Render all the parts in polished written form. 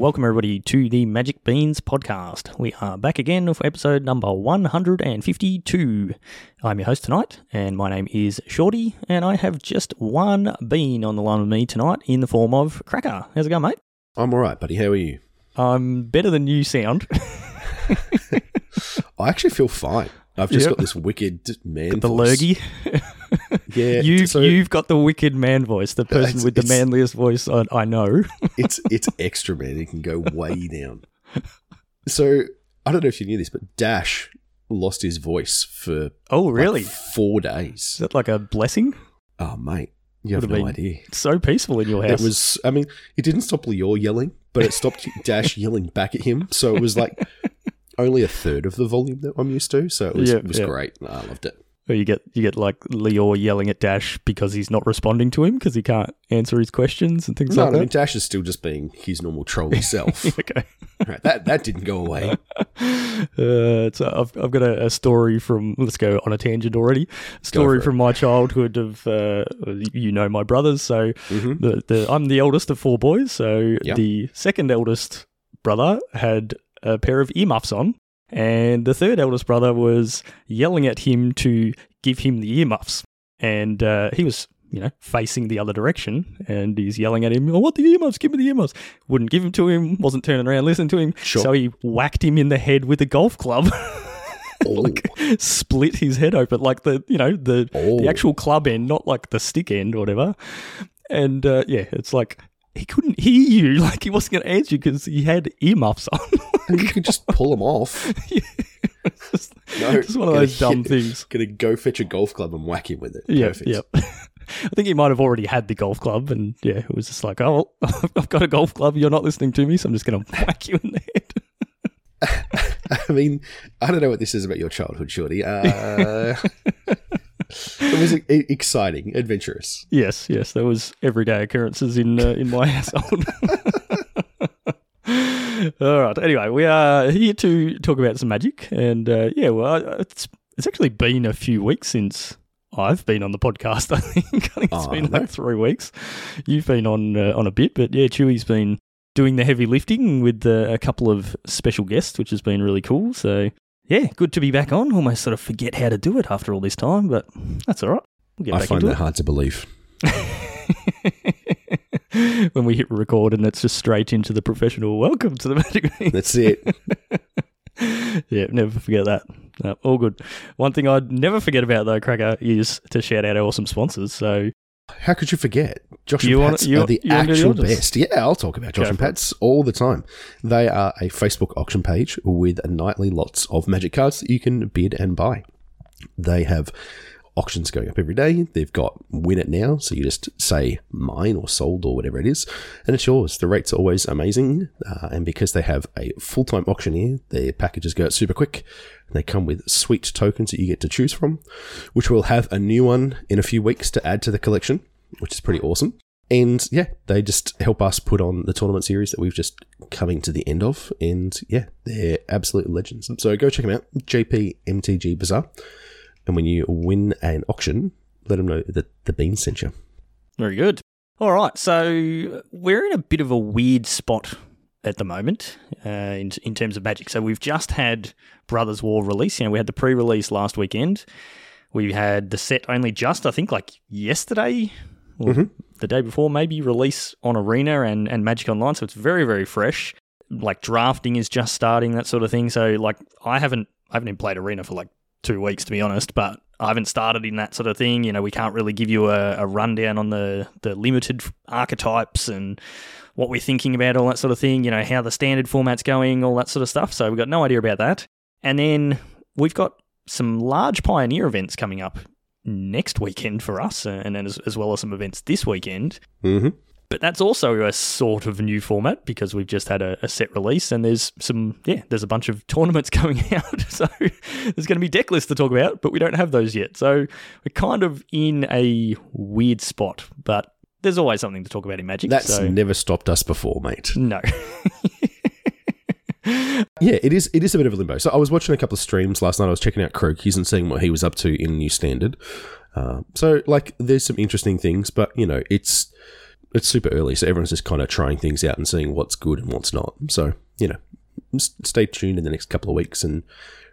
welcome everybody to the Magic Beans Podcast. We are back again for episode number 152. I'm your host tonight, and my name is Shorty, and I have just one bean on the line with me tonight in the form of Cracker. How's it going, mate? I'm all right, buddy. How are you? I'm better than you sound. I actually feel fine. I've just got this wicked man got the voice. Yeah, you've got the wicked man voice, the person with the manliest voice I know. It's extra, man. It can go way down. So I don't know if you knew this, but Dash lost his voice for 4 days. Is that like a blessing? Oh, mate, you have no idea. So peaceful in your house. It was. I mean, it didn't stop Lior yelling, but it stopped Dash yelling back at him. So it was like only a third of the volume that I'm used to. So it was great. No, I loved it. You get like Lior yelling at Dash because he's not responding to him because he can't answer his questions and things like that. No, Dash is still just being his normal trolly self. Okay. Right, that didn't go away. I've got a story from, let's go on a tangent already, a story from my childhood of, my brothers. So I'm the eldest of 4 boys. So the second eldest brother had a pair of earmuffs on. And the third eldest brother was yelling at him to give him the earmuffs. And he was, facing the other direction. And he's yelling at him, I want the earmuffs, give me the earmuffs. Wouldn't give them to him, wasn't turning around, listening to him. Sure. So he whacked him in the head with a golf club. Split his head open, like the actual club end, not like the stick end or whatever. And it's like he couldn't hear you. Like he wasn't going to answer you because he had earmuffs on. You could just pull them off. Yeah, just one of those dumb things. Gonna go fetch a golf club and whack him with it. Yeah, perfect. Yep. I think he might have already had the golf club, and it was just like, oh, I've got a golf club. You're not listening to me, so I'm just gonna whack you in the head. I mean, I don't know what this is about your childhood, Shorty. It was exciting, adventurous. Yes, there was everyday occurrences in my household. All right. Anyway, we are here to talk about some magic, and it's actually been a few weeks since I've been on the podcast. I think it's been like 3 weeks. You've been on a bit, but Chewy's been doing the heavy lifting with a couple of special guests, which has been really cool. So good to be back on. Almost sort of forget how to do it after all this time, but that's all right. We'll get back into it. I find that hard to believe. When we hit record and it's just straight into the professional welcome to the Magic Beans. That's it. Never forget that. No, all good. One thing I'd never forget about though, Cracker, is to shout out our awesome sponsors. So, how could you forget? Josh and Pets are the actual best. Yeah, I'll talk about Josh and Pets all the time. They are a Facebook auction page with nightly lots of magic cards that you can bid and buy. They have auctions going up every day. They've got win it now, so you just say mine or sold or whatever it is, and it's yours. The rates are always amazing, and because they have a full-time auctioneer, their packages go out super quick. They come with sweet tokens that you get to choose from, which we'll have a new one in a few weeks to add to the collection, which is pretty awesome. And they just help us put on the tournament series that we've just coming to the end of, and they're absolute legends. So go check them out, JPMTG Bazaar. And when you win an auction, let them know that the bean sent you. Very good. All right. So we're in a bit of a weird spot at the moment in terms of magic. So we've just had Brothers War release. We had the pre-release last weekend. We had the set only just, I think, like yesterday or the day before, maybe, release on Arena and Magic Online. So it's very, very fresh. Like drafting is just starting, that sort of thing. So like I haven't even played Arena for like 2 weeks, to be honest, but I haven't started in that sort of thing. We can't really give you a rundown on the limited archetypes and what we're thinking about, all that sort of thing, how the standard format's going, all that sort of stuff. So we've got no idea about that. And then we've got some large Pioneer events coming up next weekend for us, and then as well as some events this weekend. But that's also a sort of new format because we've just had a set release, and there's a bunch of tournaments coming out. So there's going to be deck lists to talk about, but we don't have those yet. So we're kind of in a weird spot, but there's always something to talk about in Magic. That's never stopped us before, mate. No. It is a bit of a limbo. So I was watching a couple of streams last night. I was checking out Krook. He's seeing what he was up to in New Standard. So there's some interesting things, but it's it's super early, so everyone's just kind of trying things out and seeing what's good and what's not. So, you know, stay tuned in the next couple of weeks and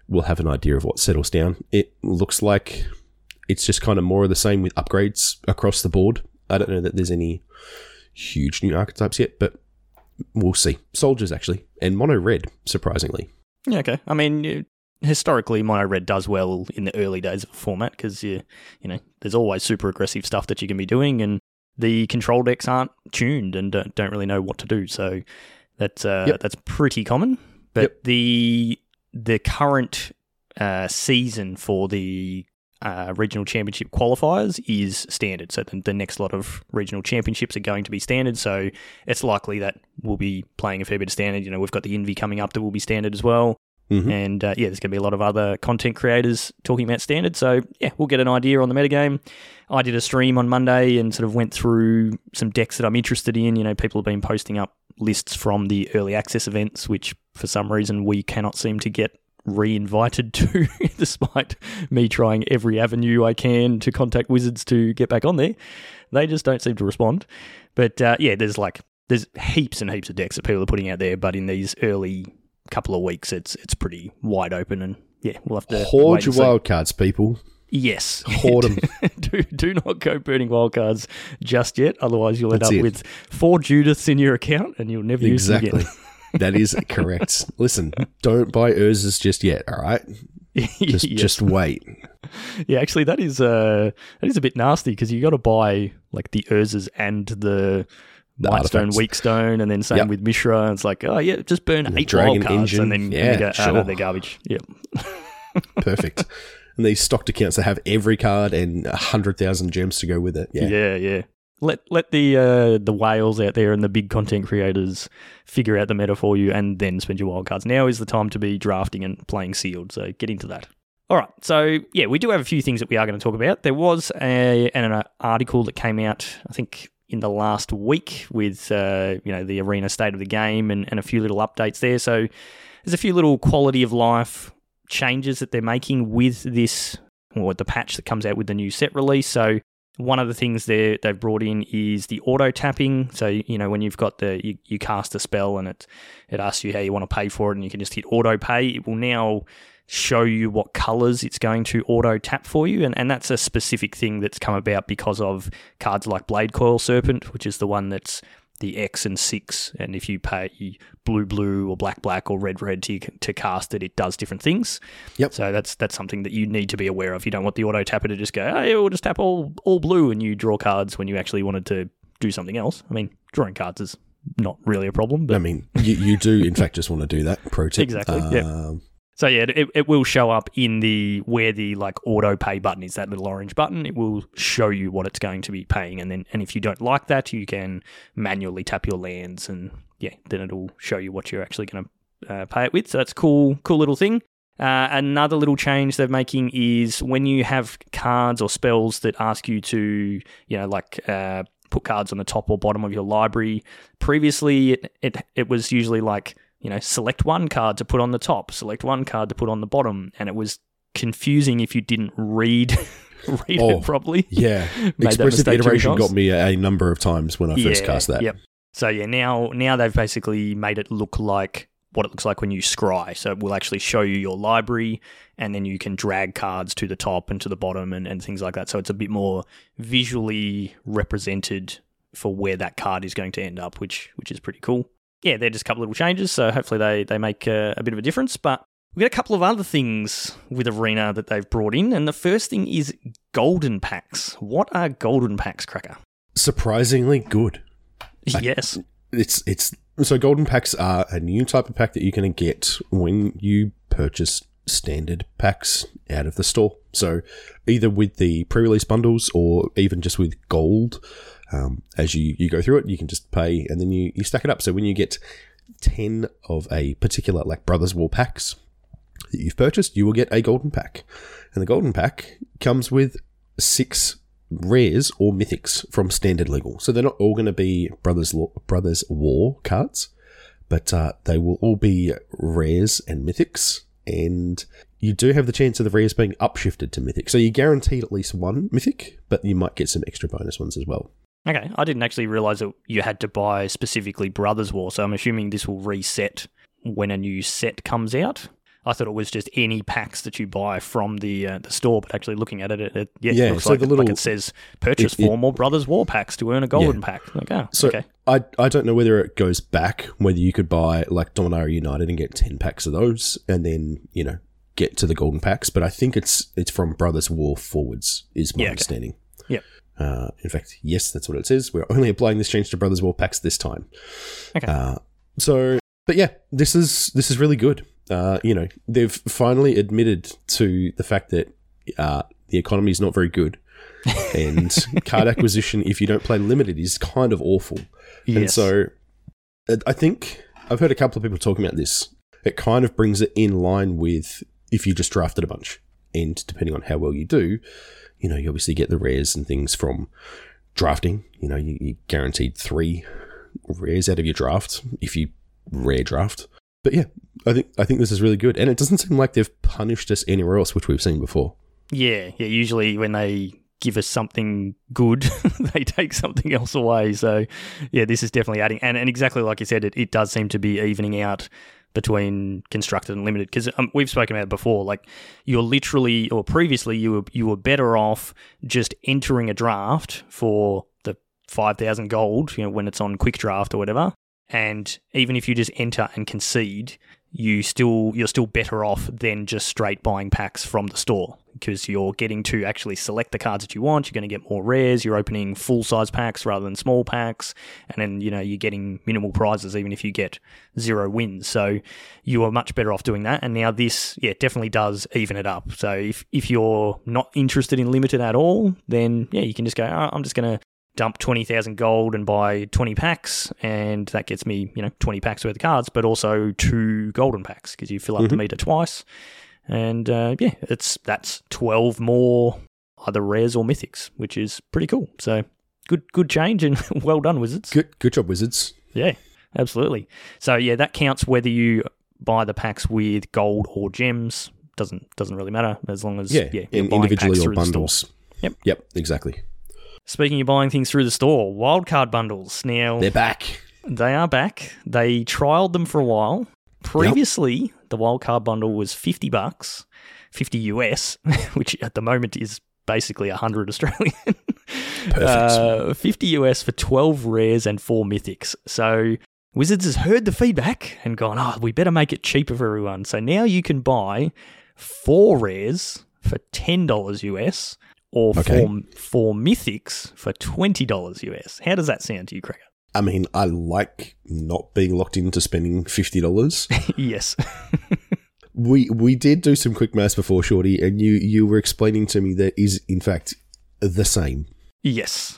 we'll have an idea of what settles down. It looks like it's just kind of more of the same with upgrades across the board. I don't know that there's any huge new archetypes yet, but we'll see. Soldiers, actually, and mono red, surprisingly. Yeah, okay. I mean, historically, mono red does well in the early days of the format because, you know, there's always super aggressive stuff that you can be doing, and the control decks aren't tuned and don't really know what to do. So that's pretty common. But the current season for the regional championship qualifiers is standard. So the next lot of regional championships are going to be standard. So it's likely that we'll be playing a fair bit of standard. You know, we've got the Envy coming up that will be standard as well. Mm-hmm. And there's going to be a lot of other content creators talking about standard. So yeah, we'll get an idea on the metagame. I did a stream on Monday and sort of went through some decks that I'm interested in. You know, people have been posting up lists from the early access events, which for some reason we cannot seem to get re-invited to, despite me trying every avenue I can to contact Wizards to get back on there. They just don't seem to respond. But there's heaps and heaps of decks that people are putting out there. But in these early couple of weeks, it's pretty wide open, and yeah, we'll have to hoard your wildcards, people. Yes, hoard them. do not go burning wildcards just yet, otherwise you'll end up with 4 Judiths in your account, and you'll never use them again. That is correct. Listen, don't buy Urza's just yet. All right, just wait. Yeah, actually, that is a bit nasty because you got to buy like the Urza's and the Lightstone, Weakstone, and then same with Mishra. And it's like, oh yeah, just burn 8 wildcards and then you go, no, they're garbage. Yep. Perfect. And these stocked accounts that have every card and 100,000 gems to go with it. Yeah. Let the whales out there and the big content creators figure out the meta for you, and then spend your wildcards. Now is the time to be drafting and playing sealed. So get into that. All right. So yeah, we do have a few things that we are going to talk about. There was an article that came out, I think, in the last week with the Arena state of the game and a few little updates there. So there's a few little quality of life changes that they're making with this, or the patch that comes out with the new set release. So one of the things they've brought in is the auto tapping. So, you know, when you've got you cast a spell and it asks you how you want to pay for it, and you can just hit auto pay. It will now show you what colors it's going to auto tap for you. And that's a specific thing that's come about because of cards like Blade Coil Serpent, which is the one that's the X and 6. And if you pay blue or black or red to cast it, it does different things. Yep. So that's something that you need to be aware of. You don't want the auto tapper to just go, oh, yeah, we'll just tap all blue, and you draw cards when you actually wanted to do something else. I mean, drawing cards is not really a problem. But I mean, you do, in fact, just want to do that. Pro tip. Exactly, yeah. So yeah, it will show up in where the auto pay button is, that little orange button. It will show you what it's going to be paying, and if you don't like that, you can manually tap your lands, and yeah, then it'll show you what you're actually going to pay it with. So that's cool little thing. Another little change they're making is when you have cards or spells that ask you to, you know, like put cards on the top or bottom of your library. Previously, it was usually like, you know, select one card to put on the top, select one card to put on the bottom, and it was confusing if you didn't read it properly. Yeah, Expressive Iteration got me a number of times when I first cast that. Yep. So yeah, now they've basically made it look like what it looks like when you scry. So it will actually show you your library, and then you can drag cards to the top and to the bottom and things like that. So it's a bit more visually represented for where that card is going to end up, which is pretty cool. Yeah, they're just a couple of little changes, so hopefully they make a bit of a difference. But we've got a couple of other things with Arena that they've brought in, and the first thing is golden packs. What are golden packs, Cracker? Surprisingly good. Yes. So golden packs are a new type of pack that you're going to get when you purchase standard packs out of the store. So either with the pre-release bundles or even just with gold. As you go through it, you can just pay, and then you stack it up. So when you get 10 of a particular, like, Brothers War packs that you've purchased, you will get a golden pack. And the golden pack comes with 6 rares or mythics from standard legal. So they're not all going to be Brothers War cards, but they will all be rares and mythics. And you do have the chance of the rares being upshifted to mythic. So you're guaranteed at least one mythic, but you might get some extra bonus ones as well. Okay, I didn't actually realize that you had to buy specifically Brothers War, so I'm assuming this will reset when a new set comes out. I thought it was just any packs that you buy from the store, but actually looking at it, it looks so like, like it says purchase four more Brothers War packs to earn a golden pack. Like, okay. I don't know whether it goes back, whether you could buy like Dominaria United and get 10 packs of those and then, you know, get to the golden packs, but I think it's from Brothers War forwards is my understanding. Yeah. In fact, yes, that's what it says. We're only applying this change to Brothers War packs this time. Okay. But yeah, this is really good. You know, they've finally admitted to the fact that the economy is not very good, and card acquisition, if you don't play limited, is kind of awful. Yes. And so, I think I've heard a couple of people talking about this. It kind of brings it in line with if you just drafted a bunch, and depending on how well you do, you know, you obviously get the rares and things from drafting. You know, you guaranteed 3 rares out of your draft if you rare draft. But yeah, I think this is really good, and it doesn't seem like they've punished us anywhere else, which we've seen before. Yeah. Usually, when they give us something good, they take something else away. So, yeah, this is definitely adding, and exactly like you said, it does seem to be evening out between constructed and limited, because we've spoken about it before. Like, you're literally, or previously, you were better off just entering a draft for the 5,000 gold, you know, when it's on quick draft or whatever. And even if you just enter and concede, you're still better off than just straight buying packs from the store, because you're getting to actually select the cards that you want. You're going to get more rares. You're opening full-size packs rather than small packs. And then, you know, you're getting minimal prizes even if you get 0 wins. So you are much better off doing that. And now this, definitely does even it up. So if you're not interested in limited at all, then, you can just go, oh, I'm just going to dump 20,000 gold and buy 20 packs, and that gets me, you know, 20 packs worth of cards, but also 2 golden packs, because you fill up the meter twice. And that's 12 more either rares or mythics, which is pretty cool. So good change, and well done, Wizards. Good job, Wizards. Yeah, absolutely. So yeah, that counts whether you buy the packs with gold or gems. Doesn't really matter, as long as you're buying individually or bundles. Yep, exactly. Speaking of buying things through the store, wildcard bundles. Now, they're back. They are back. They trialed them for a while. Previously, the wildcard bundle was $50, 50 US, which at the moment is basically 100 Australian. Perfect. 50 US for 12 rares and 4 mythics. So Wizards has heard the feedback and gone, oh, we better make it cheaper for everyone. So now you can buy 4 rares for $10 US. Or four mythics for $20 US. How does that sound to you, Cracker? I mean, I like not being locked into spending $50. Yes. We did do some quick maths before, Shorty, and you were explaining to me that is, in fact, the same. Yes.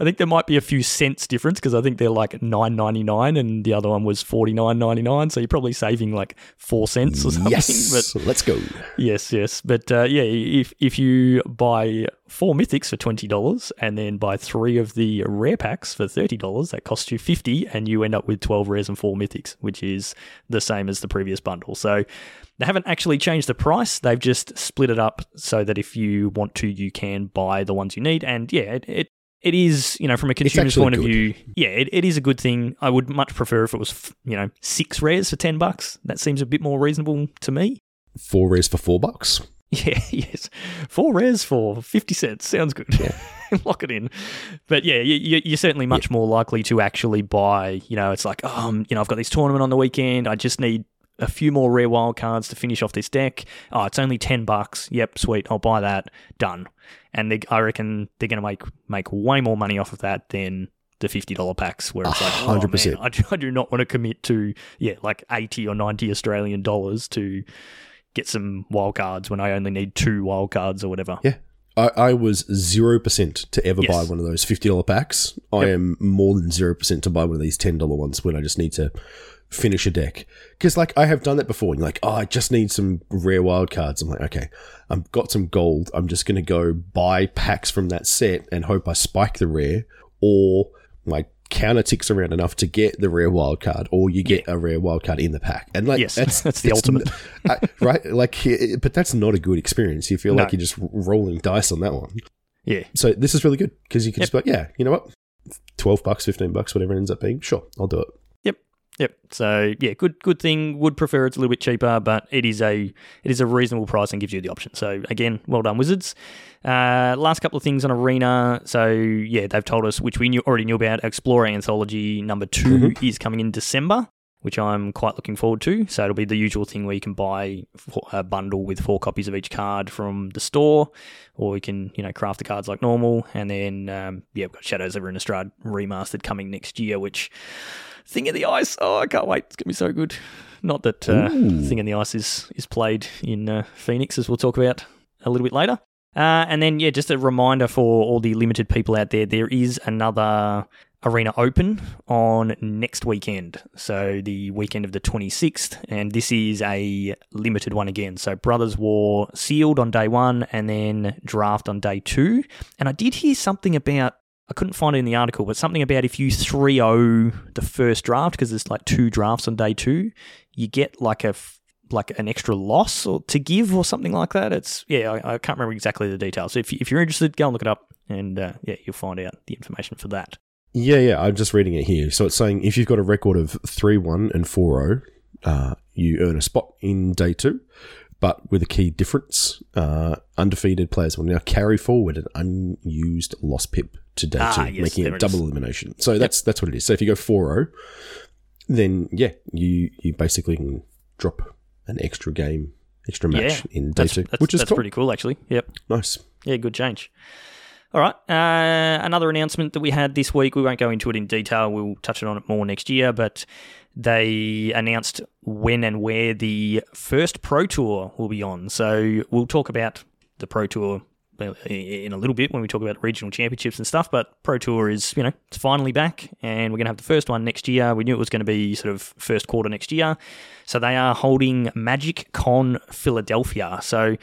I think there might be a few cents difference, because I think they're like $9.99 and the other one was $49.99. So you're probably saving like 4 cents or something. Yes, but let's go. Yes. But if you buy 4 mythics for $20 and then buy 3 of the rare packs for $30, that costs you $50, and you end up with 12 rares and 4 mythics, which is the same as the previous bundle. So they haven't actually changed the price. They've just split it up so that if you want to, you can buy the ones you need. And yeah, it is, you know, from a consumer's point of view, yeah, it is a good thing. I would much prefer if it was, you know, 6 rares for $10. That seems a bit more reasonable to me. 4 rares for $4? Yeah, yes. 4 rares for 50 cents. Sounds good. Yeah. Lock it in. But yeah, you're certainly much more likely to actually buy, you know, it's like, you know, I've got this tournament on the weekend. I just need a few more rare wild cards to finish off this deck. Oh, it's only $10. Yep, sweet. I'll buy that. Done. And I reckon they're going to make way more money off of that than the $50 packs, where it's like, 100%. Oh, man, I do not want to commit to, like 80 or 90 Australian dollars to get some wild cards when I only need 2 wild cards or whatever. Yeah. I was 0% to ever buy one of those $50 packs. Yep. I am more than 0% to buy one of these $10 ones when I just need to finish a deck, because like I have done that before, and you're like, oh, I just need some rare wild cards. I'm like, okay, I've got some gold, I'm just gonna go buy packs from that set and hope I spike the rare, or my counter ticks around enough to get the rare wild card, or you get a rare wild card in the pack, and like that's the ultimate, right? Like, but that's not a good experience. You feel like you're just rolling dice on that one. Yeah. So this is really good because you can just be like, yeah, you know what? $12, $15, whatever it ends up being. Sure, I'll do it. Yep. So yeah, good thing. Would prefer it's a little bit cheaper, but it is a reasonable price and gives you the option. So again, well done, Wizards. Last couple of things on Arena. So yeah, they've told us, which we already knew about, Explorer Anthology number 2 is coming in December, which I'm quite looking forward to. So it'll be the usual thing where you can buy a bundle with 4 copies of each card from the store, or you can, craft the cards like normal. And then we've got Shadows of Innistrad Remastered coming next year, which. Thing in the Ice. Oh, I can't wait. It's going to be so good. Not that Thing in the Ice is played in Phoenix, as we'll talk about a little bit later. And then, just a reminder for all the limited people out there, there is another Arena Open on next weekend. So the weekend of the 26th, and this is a limited one again. So Brothers War sealed on day 1 and then draft on day 2. And I did hear something about, I couldn't find it in the article, but something about if you 3-0 the first draft, because there's 2 drafts on day 2, you get an extra loss or to give or something like that. It's I can't remember exactly the details. So if you're interested, go and look it up, and you'll find out the information for that. Yeah, I'm just reading it here. So it's saying if you've got a record of 3-1 and 4-0, you earn a spot in day 2. But with a key difference, undefeated players will now carry forward an unused loss pip to day 2, making it double elimination. So that's what it is. So if you go 4-0, then you basically can drop an extra game, extra match in day 2, which is cool. That's pretty cool, actually. Yep. Nice. Yeah, good change. All right. Another announcement that we had this week, we won't go into it in detail. We'll touch on it more next year, but they announced when and where the first Pro Tour will be on. So we'll talk about the Pro Tour in a little bit when we talk about regional championships and stuff, but Pro Tour is, it's finally back, and we're going to have the first one next year. We knew it was going to be sort of first quarter next year. So they are holding Magic Con Philadelphia. So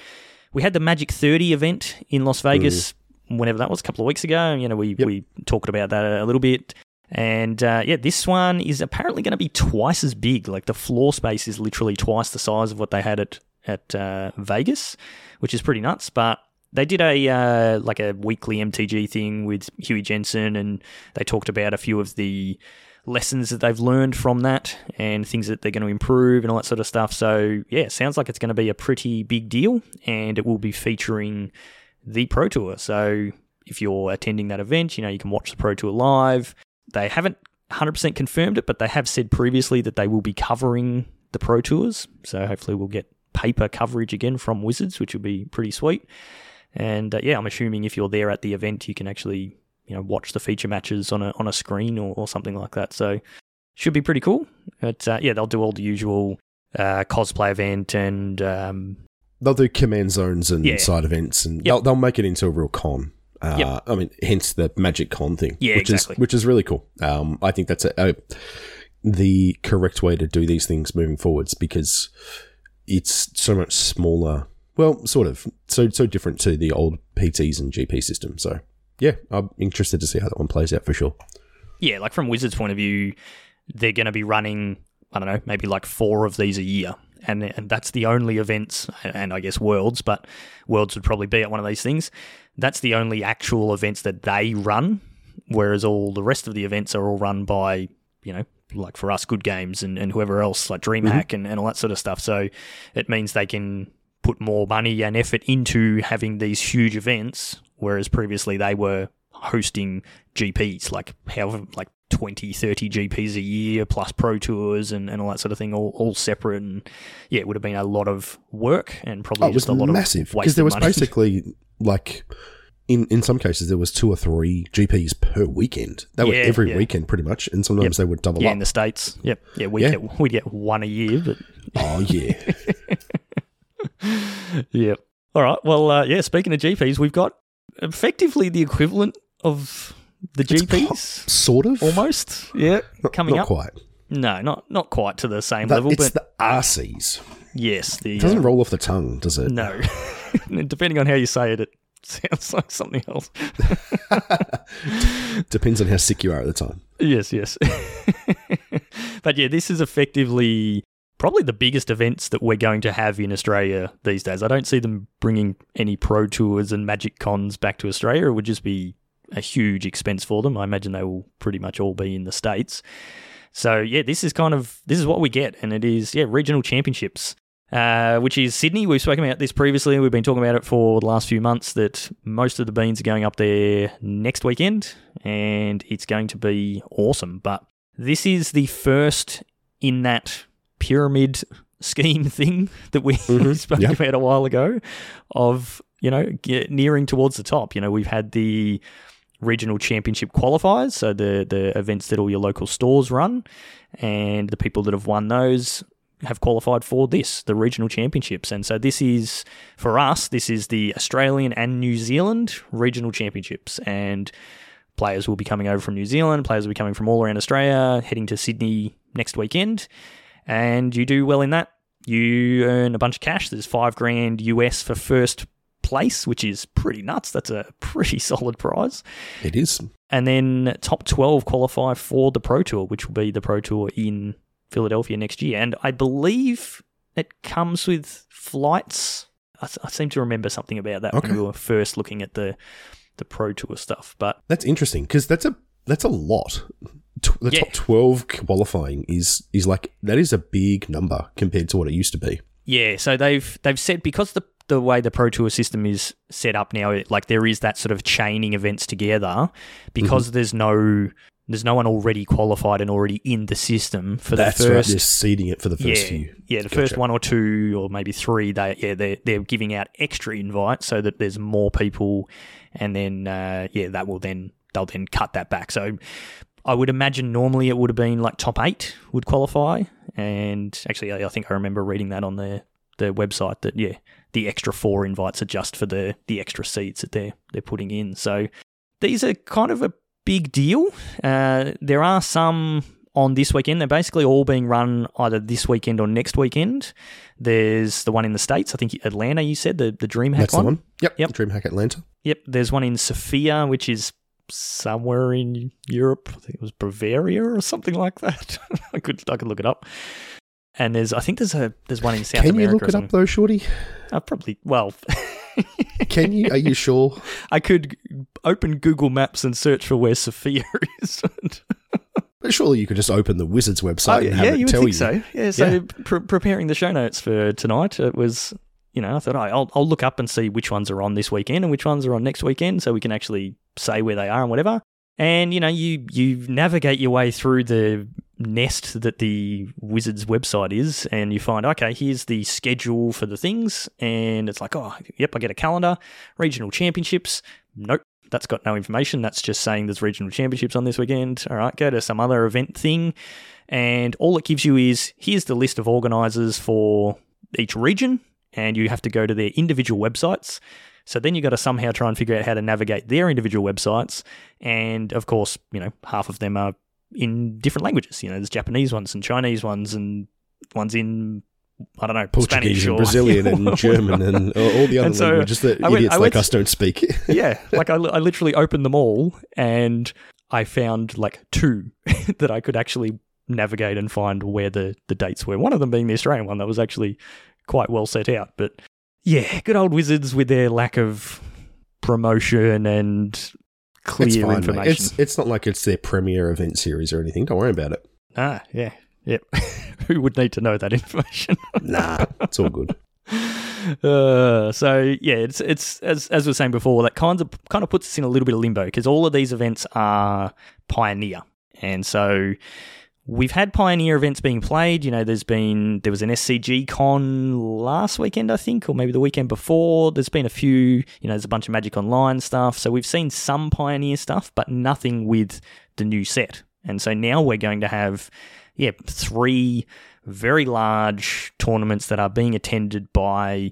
we had the Magic 30 event in Las Vegas whenever that was, a couple of weeks ago. We talked about that a little bit. And this one is apparently going to be twice as big. The floor space is literally twice the size of what they had at Vegas, which is pretty nuts. But they did a weekly MTG thing with Huey Jensen, and they talked about a few of the lessons that they've learned from that and things that they're going to improve and all that sort of stuff. So sounds like it's going to be a pretty big deal, and it will be featuring the Pro Tour. So if you're attending that event, you can watch the Pro Tour live. They haven't 100% confirmed it, but they have said previously that they will be covering the Pro Tours. So hopefully we'll get paper coverage again from Wizards, which would be pretty sweet. And I'm assuming if you're there at the event, you can actually watch the feature matches on a screen or something like that. So should be pretty cool. But they'll do all the usual cosplay event and. They'll do command zones and side events, and they'll make it into a real con. I mean, hence the Magic Con thing, which is really cool. I think that's the correct way to do these things moving forwards, because it's so much smaller. Well, sort of. So different to the old PTs and GP system. So, I'm interested to see how that one plays out for sure. Yeah, from Wizards' point of view, they're going to be running, I don't know, maybe 4 of these a year. And that's the only events, and I guess Worlds, but Worlds would probably be at one of these things. That's the only actual events that they run, whereas all the rest of the events are all run by, for us, Good Games and whoever else, like DreamHack and all that sort of stuff. So it means they can put more money and effort into having these huge events, whereas previously they were hosting GPs, 20, 30 GPs a year, plus Pro Tours and all that sort of thing, all separate. And it would have been a lot of work and probably just a lot massive, of because there was money. Basically in some cases there was 2 or 3 GPs per weekend. They were every weekend pretty much, and sometimes they would double up. Yeah, in the States. Yep. Yeah, we'd get one a year. But oh, yeah. Yep. All right. Well, speaking of GPs, we've got effectively the equivalent of the GPs, sort of, almost, coming up. Not quite. No, not quite to the same level. It's the RCs. Yes, it doesn't roll off the tongue, does it? No. Depending on how you say it, it sounds like something else. Depends on how sick you are at the time. Yes. But this is effectively probably the biggest events that we're going to have in Australia these days. I don't see them bringing any pro tours and magic cons back to Australia. It would just be a huge expense for them. I imagine they will pretty much all be in the States. So yeah, this is what we get, and it is regional championships, which is Sydney. We've spoken about this previously. We've been talking about it for the last few months that most of the beans are going up there next weekend, and it's going to be awesome. But this is the first in that pyramid scheme thing that we spoke about a while ago of, nearing towards the top. We've had the regional championship qualifiers, so the events that all your local stores run, and the people that have won those have qualified for the regional championships. And so this is, for us, this is the Australian and New Zealand regional championships, and players will be coming over from New Zealand, players will be coming from all around Australia, heading to Sydney next weekend. And you do well in that, you earn a bunch of cash. There's $5,000 US for first place, which is pretty nuts. That's a pretty solid prize. It is. And then top 12 qualify for the Pro Tour, which will be the Pro Tour in Philadelphia next year. And I believe it comes with flights. I seem to remember something about that when we were first looking at the Pro Tour stuff. But that's interesting, because that's a lot. The top 12 qualifying is like, that is a big number compared to what it used to be. Yeah, so they've said, because the way the Pro Tour system is set up now, like there is that sort of chaining events together, because there's no one already qualified and already in the system for the first. That's right, they're seeding it for the first few. Yeah, the first one or two or maybe three, they're giving out extra invites so that there's more people, and then they'll then cut that back. So I would imagine normally it would have been like top 8 would qualify, and actually I think I remember reading that on the website that the extra 4 invites are just for the extra seats that they're putting in. So these are kind of a big deal. There are some on this weekend. They're basically all being run either this weekend or next weekend. There's the one in the States, I think Atlanta, you said, the DreamHack. That's the one. Yep. The DreamHack Atlanta. Yep. There's one in Sofia, which is somewhere in Europe. I think it was Bavaria or something like that. I could look it up. And there's one in South America. Can you look it up though, Shorty? Probably. Well, can you? Are you sure? I could open Google Maps and search for where Sofia is. But surely you could just open the Wizards website and have it tell you. Yeah, you would think so. Yeah. So preparing the show notes for tonight, it was, I thought I'll look up and see which ones are on this weekend and which ones are on next weekend, so we can actually say where they are and whatever. And you navigate your way through the nest that the Wizards website is, and you find, here's the schedule for the things, and it's like, I get a calendar, regional championships. Nope, that's got no information. That's just saying there's regional championships on this weekend. All right, go to some other event thing, and all it gives you is, here's the list of organisers for each region, and you have to go to their individual websites. So then you got to somehow try and figure out how to navigate their individual websites, and of course, half of them are in different languages. There's Japanese ones and Chinese ones and ones in, I don't know, Portuguese, Spanish, or Brazilian and German and all the other languages that idiots like us don't speak. I literally opened them all, and I found like 2 that I could actually navigate and find where the dates were. One of them being the Australian one that was actually quite well set out. But yeah, good old Wizards with their lack of promotion and clear information. Mate. It's not like it's their premier event series or anything. Don't worry about it. Ah, yeah. Yep. Who would need to know that information? Nah, it's all good. It's as we were saying before, that kind of puts us in a little bit of limbo, because all of these events are Pioneer. And so we've had Pioneer events being played. There was an SCG con last weekend, I think, or maybe the weekend before. There's been a few, there's a bunch of Magic Online stuff. So we've seen some Pioneer stuff, but nothing with the new set. And so now we're going to have, 3 very large tournaments that are being attended by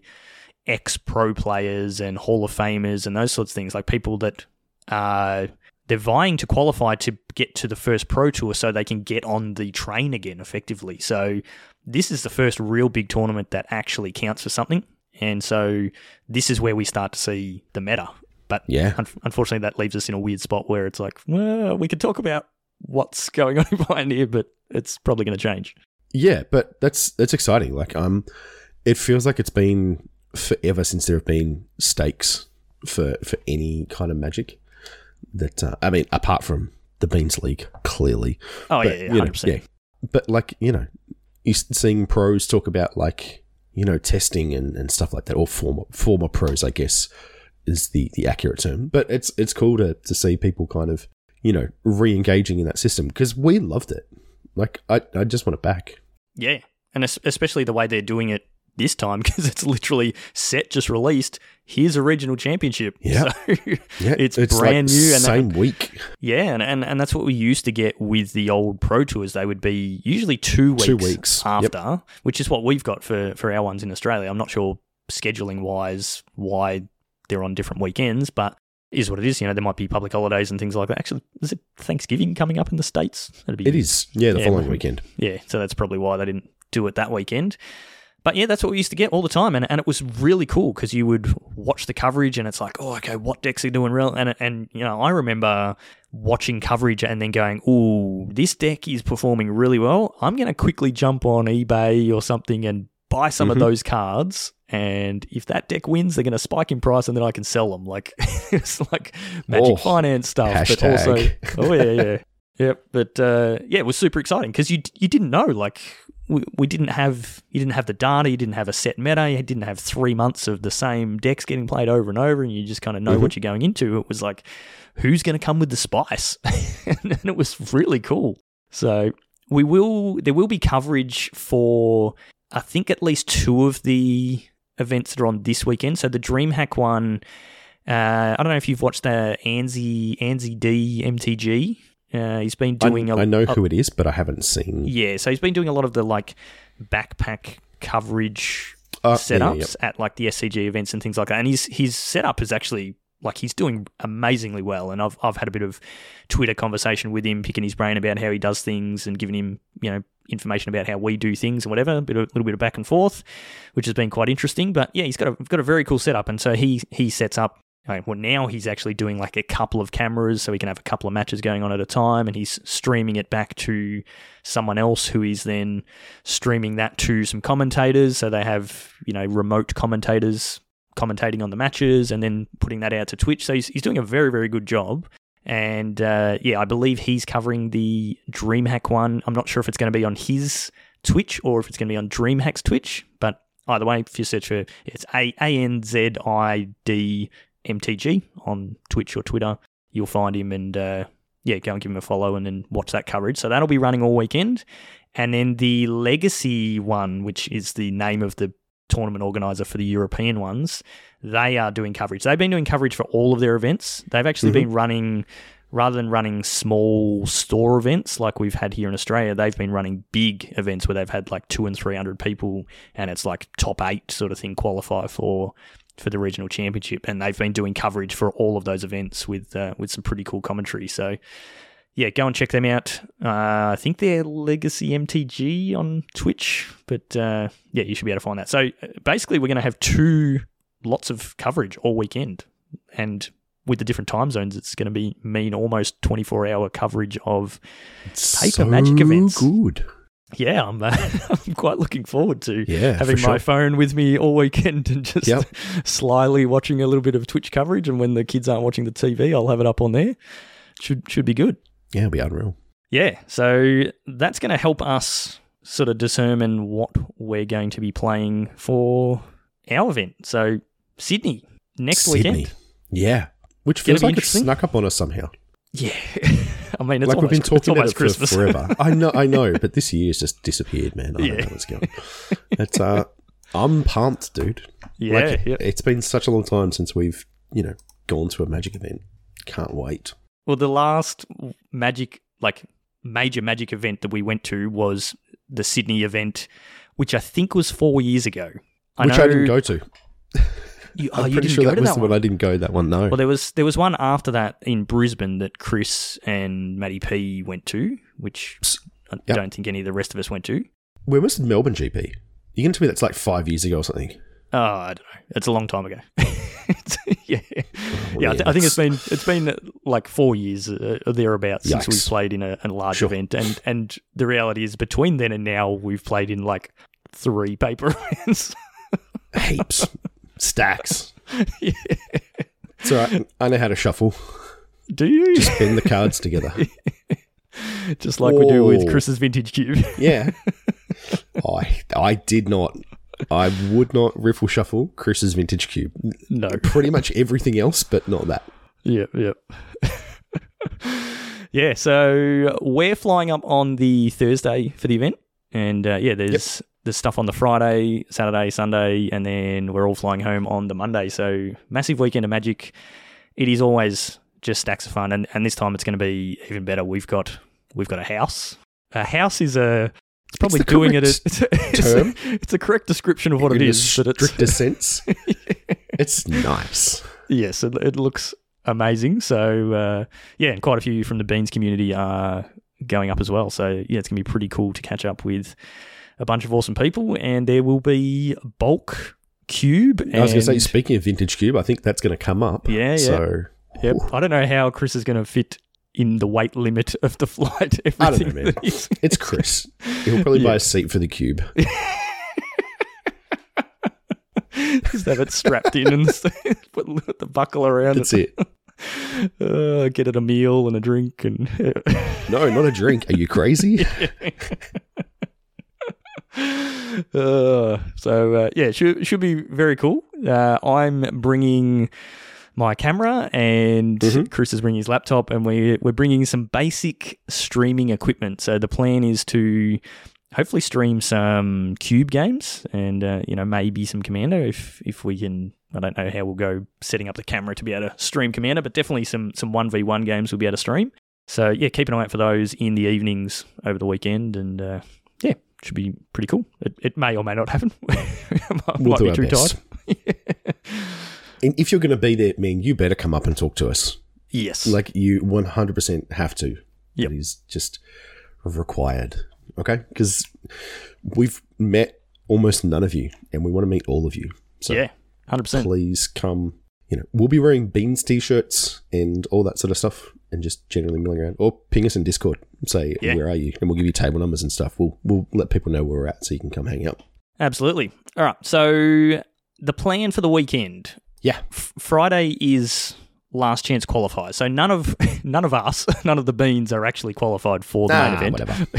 ex-pro players and Hall of Famers and those sorts of things, like people that are... They're vying to qualify to get to the first Pro Tour so they can get on the train again effectively. So this is the first real big tournament that actually counts for something. And so this is where we start to see the meta. But unfortunately that leaves us in a weird spot where it's like, well, we could talk about what's going on in Pioneer, but it's probably going to change. Yeah, but that's exciting. Like, it feels like it's been forever since there have been stakes for any kind of Magic. That I mean, apart from the Beans League, clearly. Oh, but, yeah, 100%. You know, yeah. But like, you know, you're seeing pros talk about, like, you know, testing and stuff like that, or former pros, I guess, is the accurate term. But it's cool to see people kind of, you know, re-engaging in that system, because we loved it. Like, I just want it back. Yeah, and especially the way they're doing it this time, because it's literally set just released. Here's a regional championship. Yeah, so it's brand like new. And same week. Yeah, and that's what we used to get with the old Pro Tours. They would be usually 2 weeks, after, which is what we've got for our ones in Australia. I'm not sure scheduling-wise why they're on different weekends, but is what it is. You know, there might be public holidays and things like that. Actually, is it Thanksgiving coming up in the States? It is. Yeah, the following weekend. Yeah, so that's probably why they didn't do it that weekend. But yeah, that's what we used to get all the time, and it was really cool because you would watch the coverage, and it's like, oh, okay, what decks are doing real? And you know, I remember watching coverage and then going, oh, this deck is performing really well. I'm going to quickly jump on eBay or something and buy some of those cards. And if that deck wins, they're going to spike in price, and then I can sell them. Like, it's like Magic Finance stuff, hashtag. But also, yep. But yeah, it was super exciting because you didn't know, like. We didn't have the data, you didn't have a set meta, you didn't have 3 months of the same decks getting played over and over, and you just kind of know what you're going into. It was like, who's going to come with the spice? And it was really cool. So there will be coverage for, I think, at least two of the events that are on this weekend. So the DreamHack one, I don't know if you've watched the Anzi D MTG. He's been doing... I know who it is, but I haven't seen... Yeah, so he's been doing a lot of the, like, backpack coverage setups at, like, the SCG events and things like that. And his setup is actually... Like, he's doing amazingly well, and I've had a bit of Twitter conversation with him, picking his brain about how he does things and giving him, you know, information about how we do things and whatever, a little bit of back and forth, which has been quite interesting. But, yeah, he's got a very cool setup, and so he sets up... Well, now he's actually doing like a couple of cameras, so he can have a couple of matches going on at a time, and he's streaming it back to someone else who is then streaming that to some commentators. So they have, you know, remote commentators commentating on the matches and then putting that out to Twitch. So he's doing a very, very good job. And yeah, I believe he's covering the DreamHack one. I'm not sure if it's going to be on his Twitch or if it's going to be on DreamHack's Twitch, but either way, if you search for it's ANZID. MTG on Twitch or Twitter, you'll find him, and yeah, go and give him a follow and then watch that coverage. So that'll be running all weekend. And then the Legacy one, which is the name of the tournament organizer for the European ones, they are doing coverage. They've been doing coverage for all of their events. They've actually been running, rather than running small store events like we've had here in Australia, they've been running big events where they've had like 200 and 300 people, and it's like top 8 sort of thing qualify for the regional championship, and they've been doing coverage for all of those events with some pretty cool commentary. So yeah, go and check them out. I think they're Legacy MTG on Twitch, but yeah, you should be able to find that. So basically we're going to have 2 lots of coverage all weekend, and with the different time zones, it's going to be mean almost 24-hour coverage of paper Magic events. Good. Yeah, I'm quite looking forward to having my phone with me all weekend and just slyly watching a little bit of Twitch coverage. And when the kids aren't watching the TV, I'll have it up on there. Should be good. Yeah, it'll be unreal. Yeah, so that's going to help us sort of determine what we're going to be playing for our event. So Sydney next weekend. Yeah, which feels like it snuck up on us somehow. Yeah. I mean, it's like almost, we've been talking about it for forever. I know, but this year's just disappeared, man. I don't know what's going on. It's, I'm pumped, dude. Yeah, like, it's been such a long time since we've, you know, gone to a Magic event. Can't wait. Well, the last Magic, like major Magic event that we went to was the Sydney event, which I think was 4 years ago. I didn't go to. You didn't sure go that to was that one. I didn't go that one, no. Well, there was one after that in Brisbane that Chris and Matty P went to, which I don't think any of the rest of us went to. Where was the Melbourne GP? You can tell me that's like 5 years ago or something. Oh, I don't know. It's a long time ago. I think it's been like 4 years or thereabouts since we played in a large event, and the reality is between then and now we've played in like 3 paper rounds, heaps, stacks. Yeah. It's all right. I know how to shuffle. Do you? Just spin the cards together, just like we do with Chris's vintage cube. Yeah, I did not. I would not riffle shuffle Chris's vintage cube. No. Pretty much everything else, but not that. Yeah, so we're flying up on the Thursday for the event. And there's stuff on the Friday, Saturday, Sunday, and then we're all flying home on the Monday. So massive weekend of Magic. It is always just stacks of fun. And this time it's going to be even better. We've got a house. A house is a... It's probably it's doing it. It's a correct description of what it is, but it's stricter sense. It's nice. Yes, it looks amazing. So and quite a few from the Beans community are going up as well. So yeah, it's gonna be pretty cool to catch up with a bunch of awesome people, and there will be bulk cube. And I was gonna say, speaking of vintage cube, I think that's gonna come up. Yeah. So I don't know how Chris is gonna fit in the weight limit of the flight. I don't know, man. It's Chris. He'll probably buy a seat for the cube. Just have it strapped in and put the buckle around. That's it. Get it a meal and a drink. And No, not a drink. Are you crazy? It should be very cool. I'm bringing my camera, and Chris is bringing his laptop, and we're bringing some basic streaming equipment. So the plan is to hopefully stream some cube games, and maybe some Commander if we can. I don't know how we'll go setting up the camera to be able to stream Commander, but definitely some 1v1 games we'll be able to stream. So yeah, keep an eye out for those in the evenings over the weekend, and should be pretty cool. It may or may not happen. We'll do our best. And if you're going to be there, man, you better come up and talk to us. Yes. Like, you 100% have to. Yep. It is just required. Okay? Because we've met almost none of you, and we want to meet all of you. So 100%. Please come. We'll be wearing Beans t-shirts and all that sort of stuff and just generally milling around. Or ping us in Discord and say, where are you? And we'll give you table numbers and stuff. We'll let people know where we're at so you can come hang out. Absolutely. All right. So, the plan for the weekend... Yeah, Friday is last chance qualifier, so none of the Beans are actually qualified for the main event.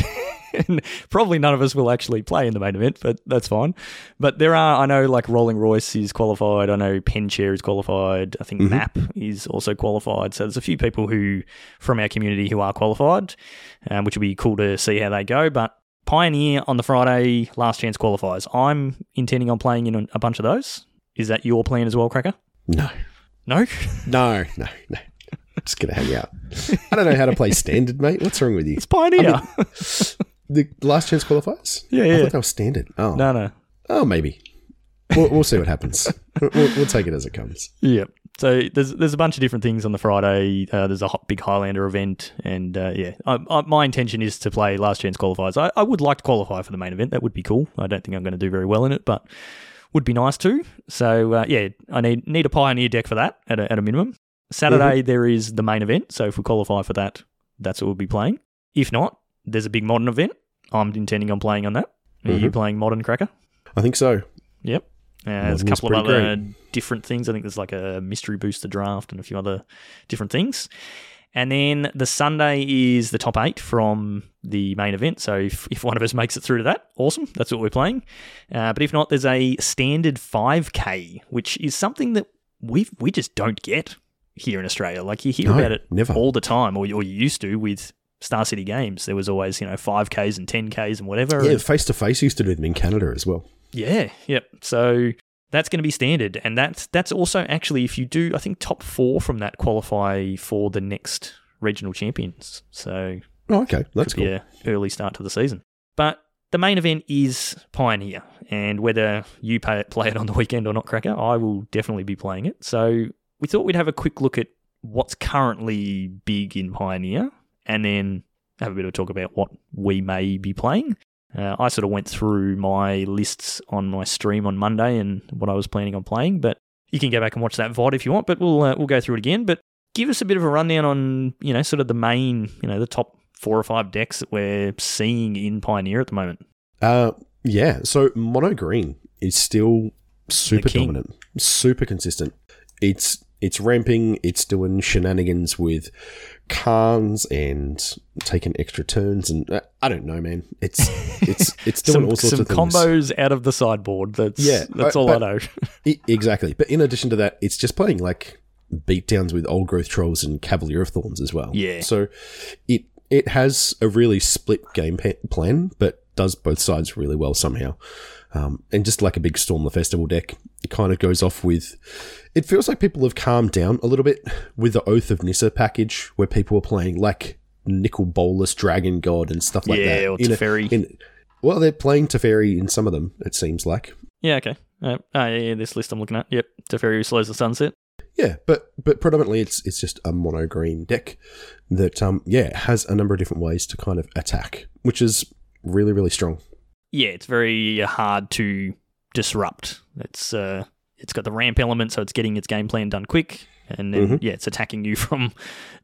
And probably none of us will actually play in the main event, but that's fine. But there are, I know, like Rolling Royce is qualified. I know Penchair is qualified. I think Map is also qualified. So there's a few people from our community who are qualified, which will be cool to see how they go. But Pioneer on the Friday, last chance qualifiers. I'm intending on playing in a bunch of those. Is that your plan as well, Cracker? No. No? No. Just going to hang out. I don't know how to play standard, mate. What's wrong with you? It's Pioneer. I mean, the last chance qualifiers? Yeah. I thought that was standard. Oh. No. Oh, maybe. We'll see what happens. We'll take it as it comes. Yep. So, there's a bunch of different things on the Friday. There's a big Highlander event. And, my intention is to play last chance qualifiers. I would like to qualify for the main event. That would be cool. I don't think I'm going to do very well in it, but... would be nice too. So, I need a Pioneer deck for that at a minimum. Saturday, there is the main event. So, if we qualify for that, that's what we'll be playing. If not, there's a big modern event. I'm intending on playing on that. Are you playing modern, Cracker? I think so. Yep. There's a couple of other different things. I think there's like a mystery booster draft and a few other different things. And then the Sunday is the top 8 from the main event. So if one of us makes it through to that, awesome. That's what we're playing. But if not, there's a standard 5K, which is something that we just don't get here in Australia. Like, you hear about it all the time, or you used to with Star City Games. There was always, 5Ks and 10Ks and whatever. Yeah, face-to-face used to do them in Canada as well. Yeah, yep. So... that's going to be standard, and that's also actually, if you do, I think top 4 from that qualify for the next regional champions. So, okay, that's cool. Yeah, early start to the season. But the main event is Pioneer, and whether you play it on the weekend or not, Cracker, I will definitely be playing it. So we thought we'd have a quick look at what's currently big in Pioneer, and then have a bit of a talk about what we may be playing. I sort of went through my lists on my stream on Monday and what I was planning on playing, but you can go back and watch that VOD if you want, but we'll go through it again. But give us a bit of a rundown on, you know, sort of the main, you know, the top 4 or 5 decks that we're seeing in Pioneer at the moment. Yeah, so mono green is still super dominant, super consistent. It's ramping, it's doing shenanigans with Khans and taking extra turns, and I don't know, man. It's doing all sorts of things. Some combos out of the sideboard. That's all I know. Exactly. But in addition to that, it's just playing like beatdowns with Old Growth Trolls and Cavalier of Thorns as well. Yeah. So it has a really split game plan, but does both sides really well somehow. And just like a big Storm the Festival deck, it kind of goes off with... It feels like people have calmed down a little bit with the Oath of Nissa package, where people are playing like Nicol Bolas, Dragon God, and stuff like that. Yeah, or Teferi. Well, they're playing Teferi in some of them, it seems like. Yeah, okay. This list I'm looking at. Yep, Teferi who slows the sunset. Yeah, but predominantly it's just a mono green deck that has a number of different ways to kind of attack, which is really, really strong. Yeah, it's very hard to disrupt. It's got the ramp element, so it's getting its game plan done quick, and then it's attacking you from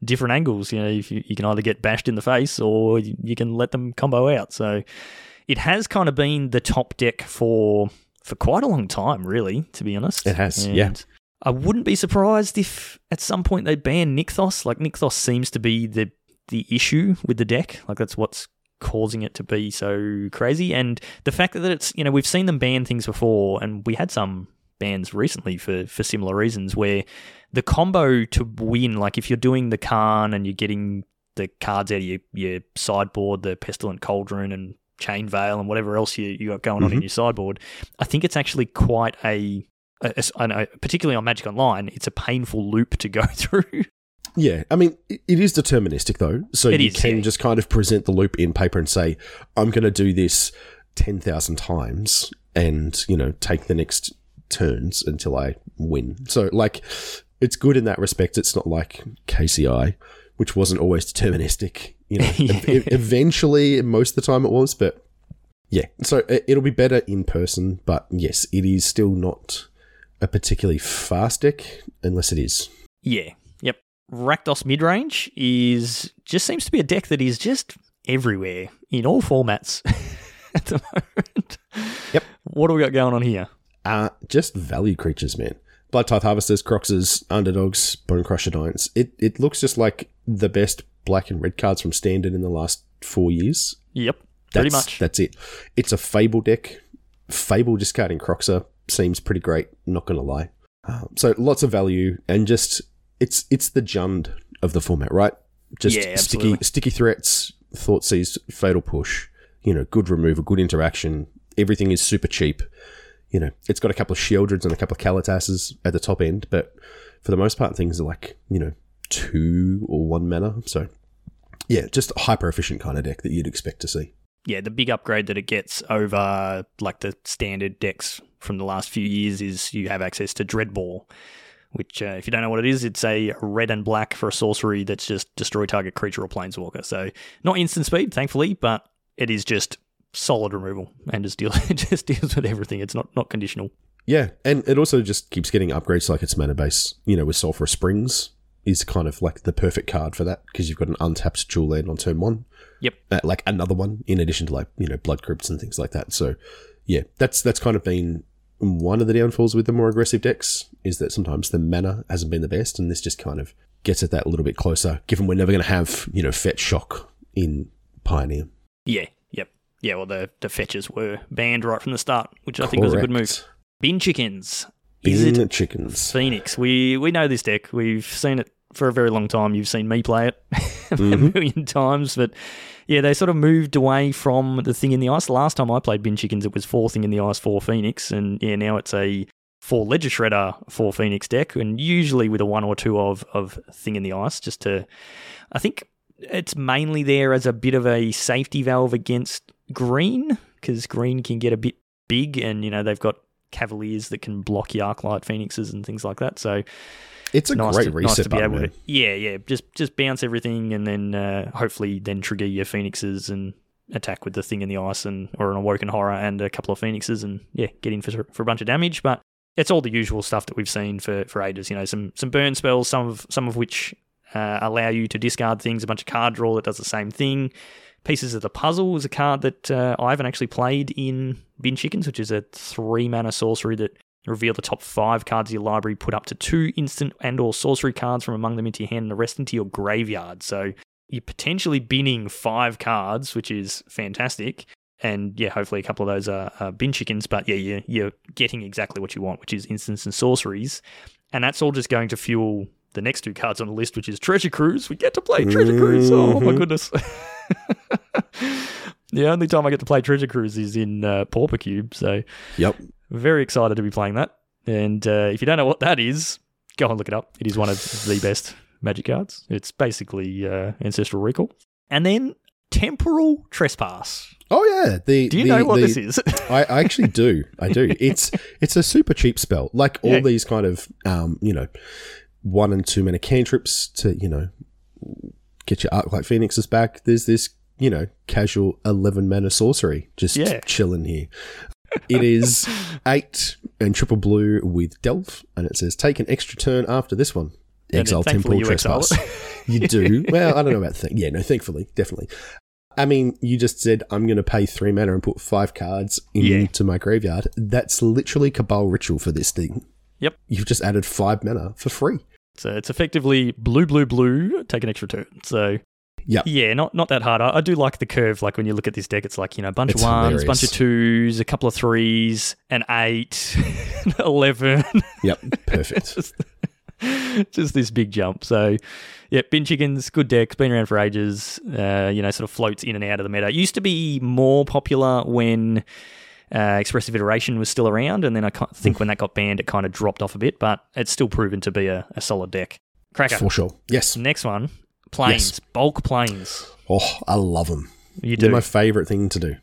different angles. You know, if you can either get bashed in the face or you can let them combo out. So it has kind of been the top deck for quite a long time, really, to be honest. It has, and yeah. I wouldn't be surprised if at some point they ban Nykthos. Like, Nykthos seems to be the issue with the deck. Like, that's what's causing it to be so crazy, and the fact that it's, you know, we've seen them ban things before, and we had some bans recently for similar reasons, where the combo to win, like if you're doing the Khan and you're getting the cards out of your sideboard, the Pestilent Cauldron and Chain Veil and whatever else you got going on in your sideboard, I think it's actually quite I know, particularly on Magic Online, it's a painful loop to go through. Yeah, I mean, it is deterministic, though. So you can just kind of present the loop in paper and say, I'm going to do this 10,000 times and, you know, take the next turns until I win. So, like, it's good in that respect. It's not like KCI, which wasn't always deterministic. You know, eventually, most of the time it was, but yeah. So, it'll be better in person, but yes, it is still not a particularly fast deck unless it is. Yeah. Rakdos Midrange just seems to be a deck that is just everywhere in all formats at the moment. Yep. What do we got going on here? Just value creatures, man. Blood Tithe Harvesters, Croxes, Underdogs, Bone Crusher Giants. It looks just like the best black and red cards from Standard in the last 4 years. Yep, pretty much. That's it. It's a Fable deck. Fable discarding Croxer seems pretty great, not going to lie. So lots of value, and just... It's the Jund of the format, right? Just sticky threats, Thoughtseize, Fatal Push, you know, good removal, good interaction. Everything is super cheap. You know, it's got a couple of Sheldreds and a couple of Kalatases at the top end, but for the most part, things are like, you know, 2 or 1 mana. So, yeah, just a hyper-efficient kind of deck that you'd expect to see. Yeah, the big upgrade that it gets over, like, the standard decks from the last few years is you have access to Dreadball, which, if you don't know what it is, it's a red and black for a sorcery that's just destroy target creature or planeswalker. So, not instant speed, thankfully, but it is just solid removal and just deals with everything. It's not conditional. Yeah, and it also just keeps getting upgrades like its mana base, you know, with Sulphurous Springs is kind of like the perfect card for that, because you've got an untapped dual land on turn 1. Yep. Like another one, in addition to, like, you know, Blood Crypts and things like that. So, yeah, that's kind of been... One of the downfalls with the more aggressive decks is that sometimes the mana hasn't been the best, and this just kind of gets it that little bit closer, given we're never going to have, you know, Fetch Shock in Pioneer. Yeah, yep. Yeah, well, the fetches were banned right from the start, which I think was a good move. Bin Chickens. Bin Chickens. Phoenix. We know this deck. We've seen it for a very long time. You've seen me play it a million times, but... Yeah, they sort of moved away from the thing in the ice. Last time I played Bin Chickens, it was 4 thing in the ice, 4 Phoenix. And yeah, now it's a 4 Ledger Shredder, 4 Phoenix deck. And usually with a 1 or 2 of thing in the ice, just to... I think it's mainly there as a bit of a safety valve against green, because green can get a bit big, and, you know, they've got Cavaliers that can block your Arclight Phoenixes and things like that. So... It's a great reset button. Yeah. Just bounce everything, and then hopefully then trigger your Phoenixes and attack with the thing in the ice, or an Awoken Horror and a couple of Phoenixes, and yeah, get in for a bunch of damage. But it's all the usual stuff that we've seen for ages. You know, some burn spells, some of which allow you to discard things, a bunch of card draw that does the same thing. Pieces of the Puzzle is a card that Ivan actually played in Bin Chickens, which is a 3-mana sorcery that reveal the top 5 cards of your library, put up to 2 instant and or sorcery cards from among them into your hand and the rest into your graveyard. So you're potentially binning 5 cards, which is fantastic. And yeah, hopefully a couple of those are bin chickens, but yeah, you're getting exactly what you want, which is instants and sorceries. And that's all just going to fuel the next 2 cards on the list, which is Treasure Cruise. We get to play Treasure Cruise. Oh my goodness. The only time I get to play Treasure Cruise is in Pauper Cube. So yep. Very excited to be playing that. And if you don't know what that is, go and look it up. It is one of the best Magic cards. It's basically Ancestral Recall. And then Temporal Trespass. Oh, yeah. Do you know what this is? I actually do. I do. It's a super cheap spell. Like all these kind of, 1 and 2 mana cantrips to, get your Arclight Phoenixes back. There's this, casual 11 mana sorcery just chilling here. It is 8 and triple blue with Delve, and it says take an extra turn after this one. Exile Temporal Trespass. You do? Well, I don't know about that. Yeah, no, thankfully, definitely. I mean, you just said, I'm going to pay 3 mana and put 5 cards into my graveyard. That's literally Cabal Ritual for this thing. Yep. You've just added 5 mana for free. So it's effectively blue, take an extra turn. So... Yep. Yeah, not that hard. I do like the curve. Like when you look at this deck, it's like, a bunch of 1s, a bunch of 2s, a couple of 3s, an 8, an 11. Yep, perfect. just this big jump. So, yeah, Bin Chickens, good deck, been around for ages, sort of floats in and out of the meta. It used to be more popular when Expressive Iteration was still around, and then I think when that got banned, it kind of dropped off a bit, but it's still proven to be a solid deck. Cracker. For sure, yes. Next one. Planes, yes. Bulk planes. Oh, I love them. You do? They're my favourite thing to do.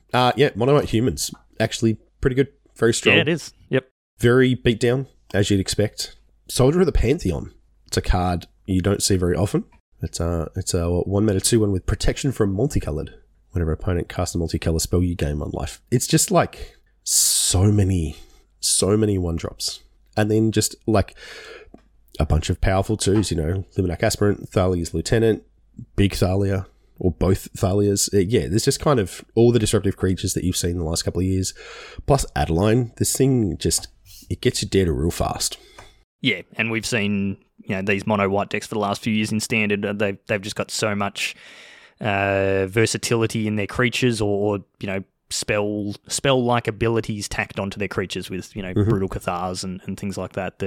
Mono-white humans. Actually, pretty good. Very strong. Yeah, it is. Yep. Very beat down, as you'd expect. Soldier of the Pantheon. It's a card you don't see very often. It's a 1-mana 2/1 with protection from multicoloured. Whenever an opponent casts a multicolour spell, you gain 1 life. It's just like so many 1-drops. And then just like... a bunch of powerful 2s, Luminac Aspirant, Thalia's Lieutenant, Big Thalia, or both Thalias. There's just kind of all the disruptive creatures that you've seen in the last couple of years. Plus Adeline, this thing just, it gets you dead real fast. Yeah, and we've seen, these mono-white decks for the last few years in Standard. They've just got so much versatility in their creatures or spell-like abilities tacked onto their creatures with, Brutal Cathars and things like that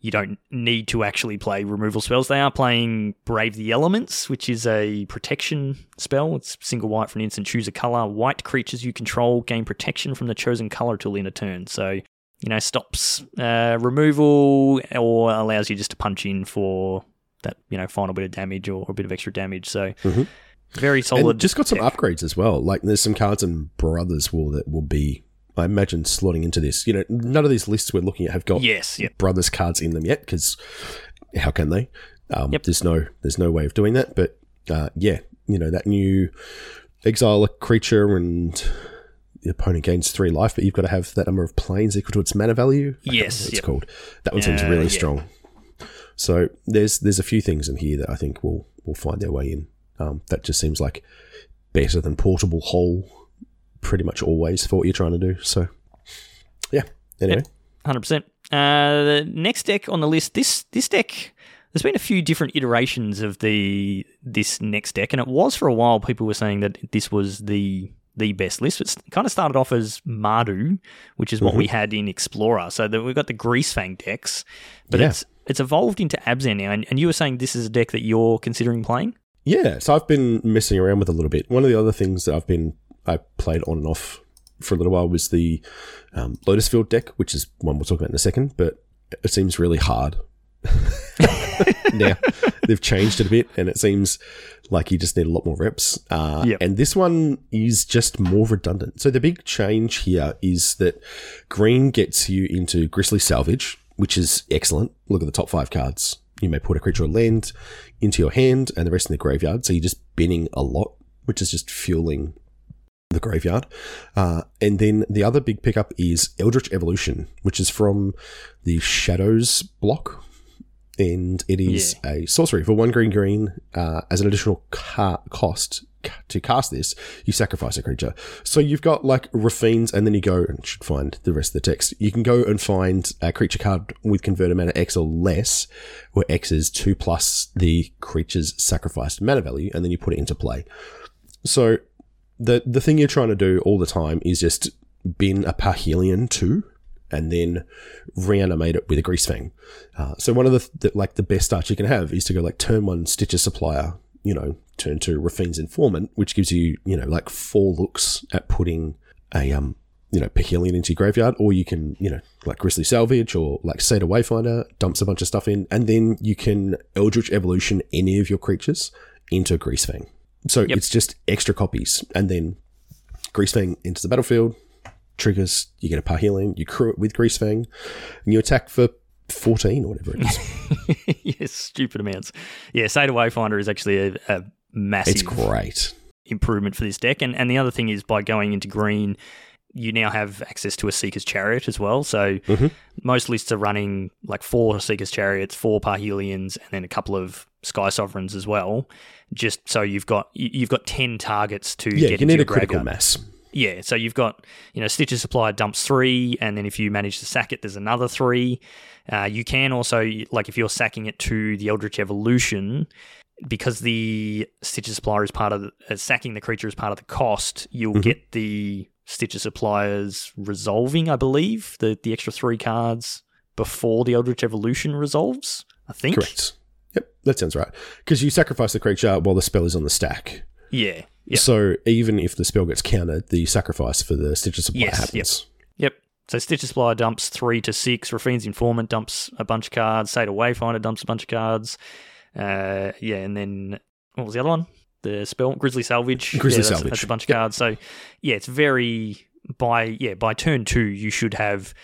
you don't need to actually play removal spells. They are playing Brave the Elements, which is a protection spell. It's 1 white for an instant. Choose a colour. White creatures you control gain protection from the chosen colour till the end of turn. So, stops removal or allows you just to punch in for that, final bit of damage or a bit of extra damage. So, very solid. And just got some upgrades as well. Like, there's some cards in Brothers War that will be... I imagine slotting into this. None of these lists we're looking at have got Brothers cards in them yet, because how can they? There's no way of doing that. But that new exile a creature and the opponent gains 3 life, but you've got to have that number of planes equal to its mana value. Yes, it's called. That one seems really strong. So there's a few things in here that I think will find their way in. That just seems like better than Portable Hole. Pretty much always for what you're trying to do. So, yeah. Anyway. Yep, 100%. The next deck on the list, this deck, there's been a few different iterations of this next deck, and it was for a while people were saying that this was the best list. It kind of started off as Mardu, which is what we had in Explorer. So, we've got the Greasefang decks, but it's evolved into Abzan now, and you were saying this is a deck that you're considering playing? Yeah. So, I've been messing around with a little bit. One of the other things that I played on and off for a little while was the Lotus Field deck, which is one we'll talk about in a second, but it seems really hard. Now, they've changed it a bit, and it seems like you just need a lot more reps. And this one is just more redundant. So, the big change here is that green gets you into Grisly Salvage, which is excellent. Look at the top 5 cards. You may put a creature or land into your hand and the rest in the graveyard. So, you're just binning a lot, which is just fueling the graveyard. And then the other big pickup is Eldritch Evolution, which is from the Shadows block. And it is a sorcery for 1 green. As an additional cost to cast this, you sacrifice a creature. So you've got like Rafine's, and then you go and should find the rest of the text. You can go and find a creature card with converted mana X or less, where X is 2 plus the creature's sacrificed mana value, and then you put it into play. So the thing you're trying to do all the time is just bin a Parhelion 2. And then reanimate it with a Greasefang. So one of the best starts you can have is to go like turn 1 Stitcher Supplier, turn 2 Rafine's Informant, which gives you, 4 looks at putting a Parhelion into your graveyard, or you can, Grisly Salvage or like Seder Wayfinder, dumps a bunch of stuff in, and then you can Eldritch Evolution any of your creatures into Greasefang. So it's just extra copies, and then Greasefang enters the battlefield. Triggers, you get a Parhelion, you crew it with Greasefang, and you attack for 14 or whatever it is. Yes, stupid amounts. Yeah, Seder Wayfinder is actually a massive improvement for this deck. And the other thing is by going into green, you now have access to a Seeker's Chariot as well. So most lists are running like 4 Seeker's Chariots, 4 Parhelions, and then a couple of Sky Sovereigns as well. Just so you've got 10 targets to get into your graveyard. Yeah, you need a critical mass. Yeah, so you've got, Stitcher Supplier dumps 3, and then if you manage to sack it, there's another 3. You can also, if you're sacking it to the Eldritch Evolution, because the Stitcher Supplier is part of sacking the creature is part of the cost, you'll get the Stitcher Supplier's resolving, I believe, the extra 3 cards before the Eldritch Evolution resolves, I think. Correct. Yep, that sounds right. Because you sacrifice the creature while the spell is on the stack. Yeah. Yep. So, even if the spell gets countered, the sacrifice for the Stitcher Supply happens. Yep. So, Stitcher Supply dumps 3 to 6. Rafine's Informant dumps a bunch of cards. Seder Wayfinder dumps a bunch of cards. And then, what was the other one? The spell? Grizzly Salvage. Salvage. That's a bunch of cards. So, it's very... By turn 2, you should have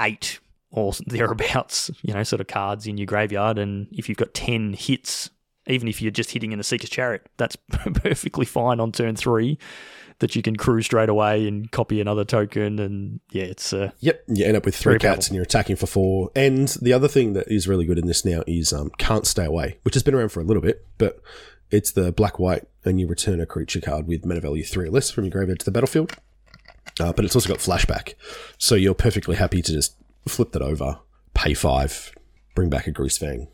8 or thereabouts, cards in your graveyard. And if you've got 10 hits... Even if you're just hitting in a Seeker's Chariot, that's perfectly fine on turn 3 that you can crew straight away and copy another token. And it's... you end up with 3 cats and you're attacking for 4. And the other thing that is really good in this now is Can't Stay Away, which has been around for a little bit, but it's the black-white and you return a creature card with mana value 3 or less from your graveyard to the battlefield. But it's also got Flashback. So you're perfectly happy to just flip that over, pay 5, bring back a Greasefang,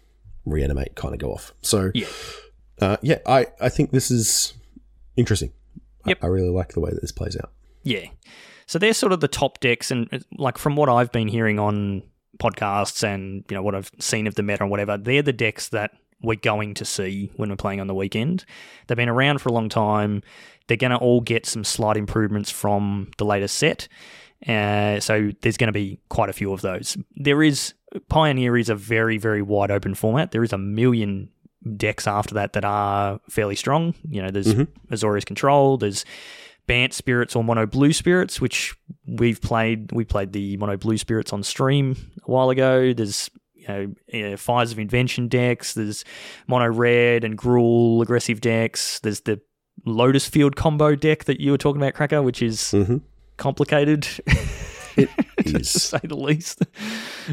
reanimate, kind of go off. So, I think this is interesting. Yep. I really like the way that this plays out. Yeah. So, they're sort of the top decks, and from what I've been hearing on podcasts and, what I've seen of the meta and whatever, they're the decks that we're going to see when we're playing on the weekend. They've been around for a long time. They're going to all get some slight improvements from the latest set. So, there's going to be quite a few of those. Pioneer is a very, very wide open format. There is a million decks after that are fairly strong. There's Azorius Control, there's Bant Spirits or Mono Blue Spirits, which we've played. We played the Mono Blue Spirits on stream a while ago. There's Fires of Invention decks. There's Mono Red and Gruul aggressive decks. There's the Lotus Field combo deck that you were talking about, Cracker, which is complicated. It is. To say the least.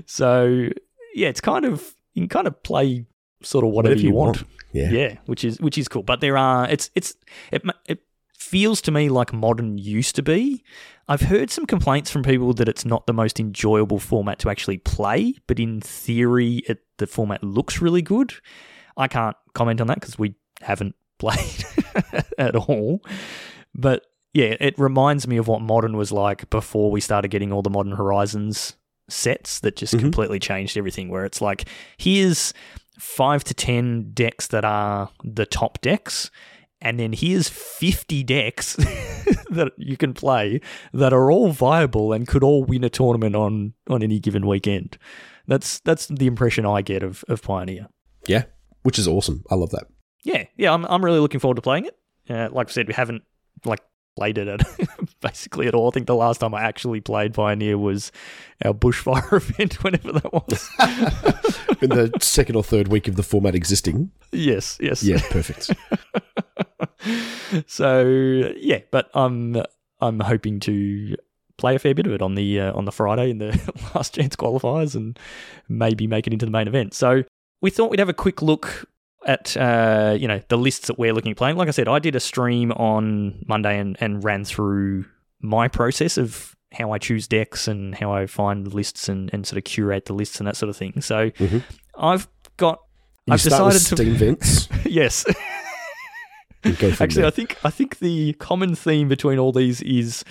So, it's you can kind of play sort of whatever you want. Yeah, which is cool. But there are it feels to me like modern used to be. I've heard some complaints from people that it's not the most enjoyable format to actually play, but in theory, the format looks really good. I can't comment on that because we haven't played at all. But yeah, it reminds me of what Modern was like before we started getting all the Modern Horizons sets that just completely changed everything, where it's like, here's 5 to 10 decks that are the top decks, and then here's 50 decks that you can play that are all viable and could all win a tournament on any given weekend. That's the impression I get of Pioneer. Yeah, which is awesome. I love that. Yeah, I'm really looking forward to playing it. Like I said, we haven't, played it basically at all. I think the last time I actually played Pioneer was our bushfire event, whenever that was. In the second or third week of the format existing. Yes. Yeah, perfect. So yeah, but I'm hoping to play a fair bit of it on the Friday in the last chance qualifiers and maybe make it into the main event. So we thought we'd have a quick look at the lists that we're looking at playing. Like I said, I did a stream on Monday and ran through my process of how I choose decks and how I find lists and sort of curate the lists and that sort of thing. So I've decided to yes. Actually, I think the common theme between all these is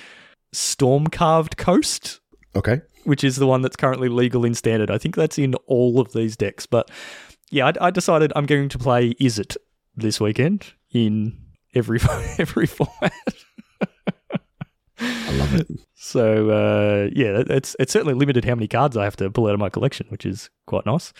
Storm-Carved Coast. Okay. Which is the one that's currently legal in standard. I think that's in all of these decks. But yeah, I decided I'm going to play Is It this weekend in every format. I love it. So it's certainly limited how many cards I have to pull out of my collection, which is quite nice.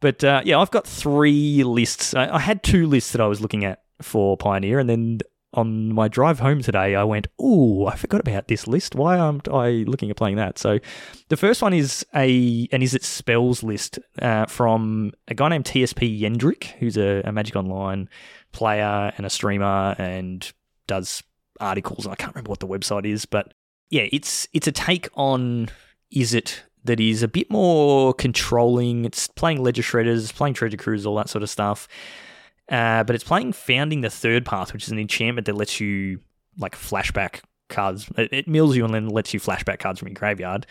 But I've got three lists. I had two lists that I was looking at for Pioneer, and then on my drive home today, I went, "Ooh, I forgot about this list. Why aren't I looking at playing that?" So the first one is Is It Spells list from a guy named TSP Yendrick, who's a Magic Online player and a streamer and does articles. I can't remember what the website is, but yeah, it's a take on Is It that is a bit more controlling. It's playing Ledger Shredders, playing Treasure Cruise, all that sort of stuff. But it's playing Founding the Third Path, which is an enchantment that lets you like flashback cards. It mills you and then lets you flashback cards from your graveyard.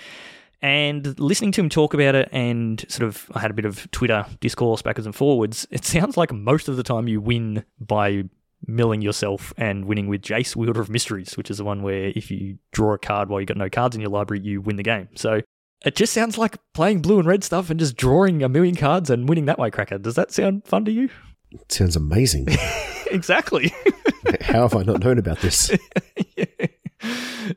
And listening to him talk about it and sort of, I had a bit of Twitter discourse backwards and forwards. It sounds like most of the time you win by milling yourself and winning with Jace, Wielder of Mysteries, which is the one where if you draw a card while you've got no cards in your library, you win the game. So it just sounds like playing blue and red stuff and just drawing a million cards and winning that way, Cracker. Does that sound fun to you? It sounds amazing. Exactly. How have I not known about this? Yeah.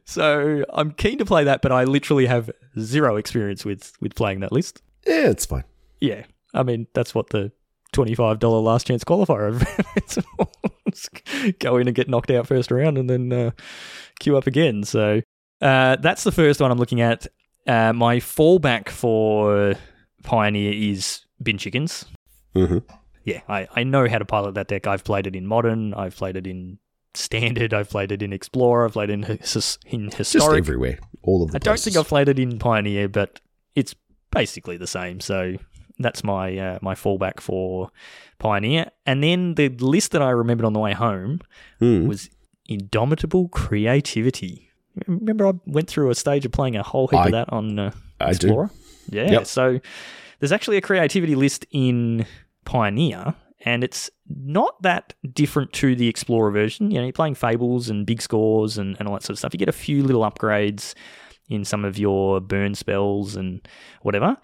So I'm keen to play that, but I literally have zero experience with playing that list. Yeah, it's fine. Yeah. I mean, that's what the $25 last chance qualifier go in and get knocked out first round and then queue up again. So that's the first one I'm looking at. My fallback for Pioneer is Bin Chickens. Mm-hmm. Yeah, I know how to pilot that deck. I've played it in Modern. I've played it in Standard. I've played it in Explorer. I've played it in Historic. Just everywhere, all of the places. I don't think I've played it in Pioneer, but it's basically the same. So that's my my fallback for Pioneer. And then the list that I remembered on the way home was Indomitable Creativity. Remember I went through a stage of playing a whole heap of that on Explorer? I do. Yeah, yep. So there's actually a creativity list in Pioneer, and it's not that different to the Explorer version. You know, you're playing Fables and Big Scores and all that sort of stuff. You get a few little upgrades in some of your burn spells and whatever.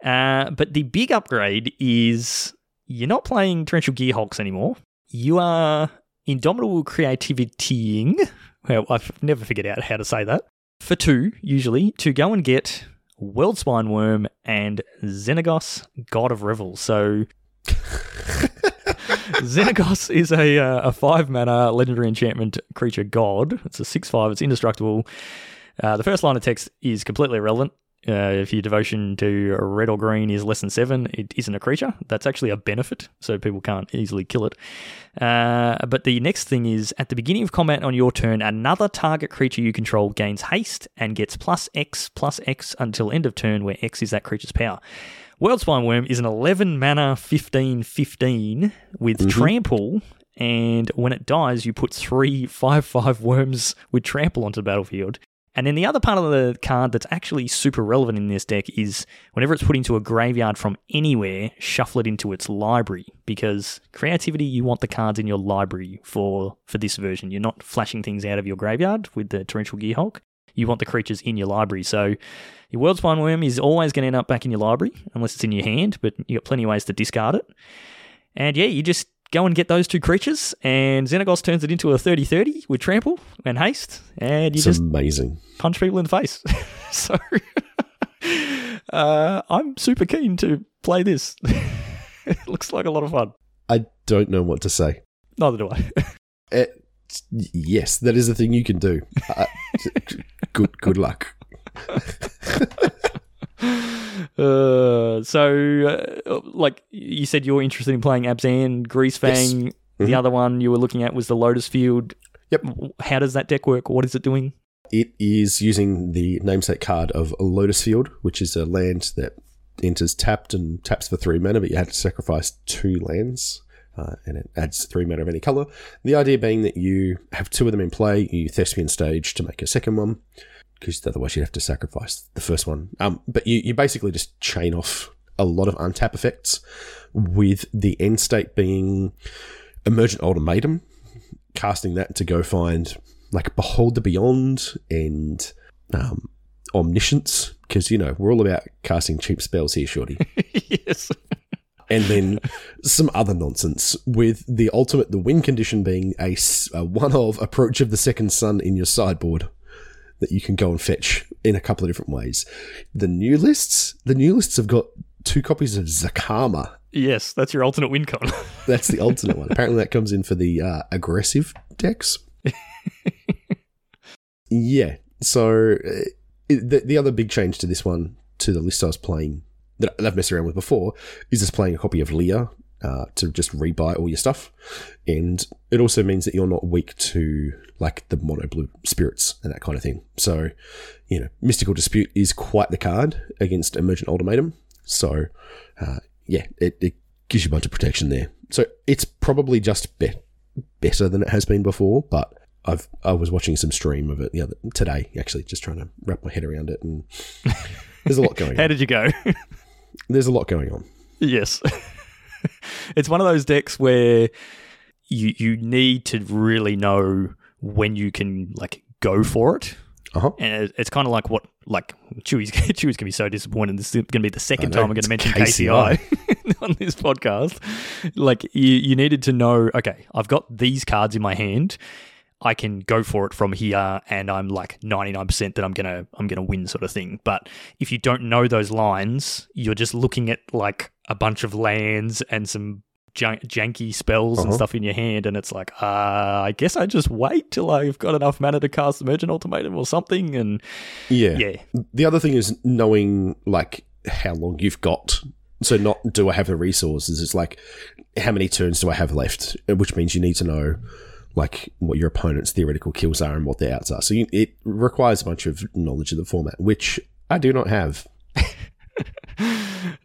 But the big upgrade is you're not playing Torrential Gearhulks anymore. You are Indomitable Creativitying. Well, I've never figured out how to say that. For two, usually, to go and get Worldspine Worm and Xenagos, God of Revel. So Xenagos is a 5-mana legendary enchantment creature god. It's a 6/5. It's indestructible. The first line of text is completely irrelevant. If your devotion to red or green is less than 7, it isn't a creature. That's actually a benefit, so people can't easily kill it. But the next thing is, at the beginning of combat on your turn, another target creature you control gains haste and gets +X until end of turn, where X is that creature's power. Worldspine Worm is an 11-mana 15/15 with trample, and when it dies, you put 3 5/5 worms with trample onto the battlefield. And then the other part of the card that's actually super relevant in this deck is whenever it's put into a graveyard from anywhere, shuffle it into its library, because creativity, you want the cards in your library for this version. You're not flashing things out of your graveyard with the Torrential Gearhulk. You want the creatures in your library. So your Worldspine Worm is always going to end up back in your library unless it's in your hand, but you've got plenty of ways to discard it. And yeah, you just go and get those two creatures, and Xenagos turns it into a 30/30 with trample and haste, and you just amazing. Punch people in the face. So I'm super keen to play this. It looks like a lot of fun. I don't know what to say. Neither do I. Yes, that is a thing you can do. Good luck. So, like you said, you're interested in playing Abzan, Greasefang, yes. Mm-hmm. The other one you were looking at was the Lotus Field. Yep. How does that deck work? What is it doing? It is using the namesake card of Lotus Field, which is a land that enters tapped and taps for 3 mana, but you have to sacrifice 2 lands. And it adds 3 mana of any color. The idea being that you have 2 of them in play, you Thespian Stage to make a second one, because otherwise you'd have to sacrifice the first one. But you basically just chain off a lot of untap effects, with the end state being Emergent Ultimatum, casting that to go find, like, Behold the Beyond and Omniscience, because, you know, we're all about casting cheap spells here, Shorty. Yes. And then some other nonsense, with the ultimate, the win condition being a one-of Approach of the Second Sun in your sideboard that you can go and fetch in a couple of different ways. The new lists have got 2 copies of Zakama. Yes, that's your alternate win con. That's the alternate one. Apparently that comes in for the aggressive decks. Yeah, so the other big change to this one, to the list I was playing, that I've messed around with before, is just playing a copy of Lior to just rebuy all your stuff. And it also means that you're not weak to, like, the mono blue spirits and that kind of thing. So, you know, Mystical Dispute is quite the card against Emergent Ultimatum. So, yeah, it gives you a bunch of protection there. So it's probably just better than it has been before, but I was watching some stream of it today, actually, just trying to wrap my head around it, and there's a lot going on. How did you go? There's a lot going on. Yes. It's one of those decks where you need to really know when you can, like, go for it. Uh-huh. And it's kind of like what, like, Chewy's going to be so disappointed. This is going to be the second time I'm going to mention KCI on this podcast. Like, you needed to know, okay, I've got these cards in my hand. I can go for it from here, and I'm like 99% that I'm gonna win, sort of thing. But if you don't know those lines, you're just looking at, like, a bunch of lands and some janky spells and stuff in your hand, and it's like, I guess I just wait till I've got enough mana to cast Emergent Ultimatum or something. And yeah. The other thing is knowing, like, how long you've got. So not do I have the resources? It's like, how many turns do I have left? Which means you need to know, like, what your opponent's theoretical kills are and what their outs are. So it requires a bunch of knowledge of the format, which I do not have.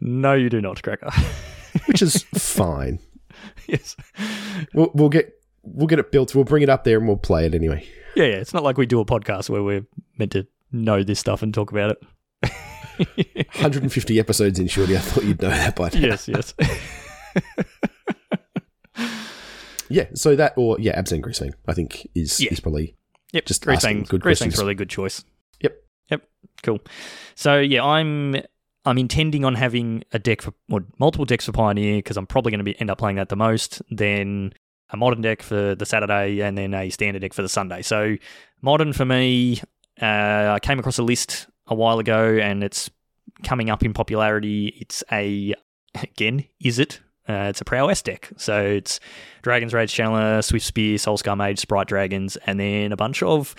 No, you do not, Cracker. Which is fine. Yes. We'll get it built. We'll bring it up there and we'll play it anyway. Yeah. It's not like we do a podcast where we're meant to know this stuff and talk about it. 150 episodes in, Shorty. I thought you'd know that by now. Yes. Yeah, so that, or yeah, Absent Greasing, I think is probably, yep, just asking good questions. Greasing's probably a good choice. Yep, cool. So yeah, I'm intending on having a deck for, or multiple decks for Pioneer, because I'm probably going to end up playing that the most. Then a Modern deck for the Saturday, and then a Standard deck for the Sunday. So Modern for me, I came across a list a while ago, and it's coming up in popularity. It's a prowess deck. So it's Dragon's Rage Channeler, Swift Spear, Soulscar Mage, Sprite Dragons, and then a bunch of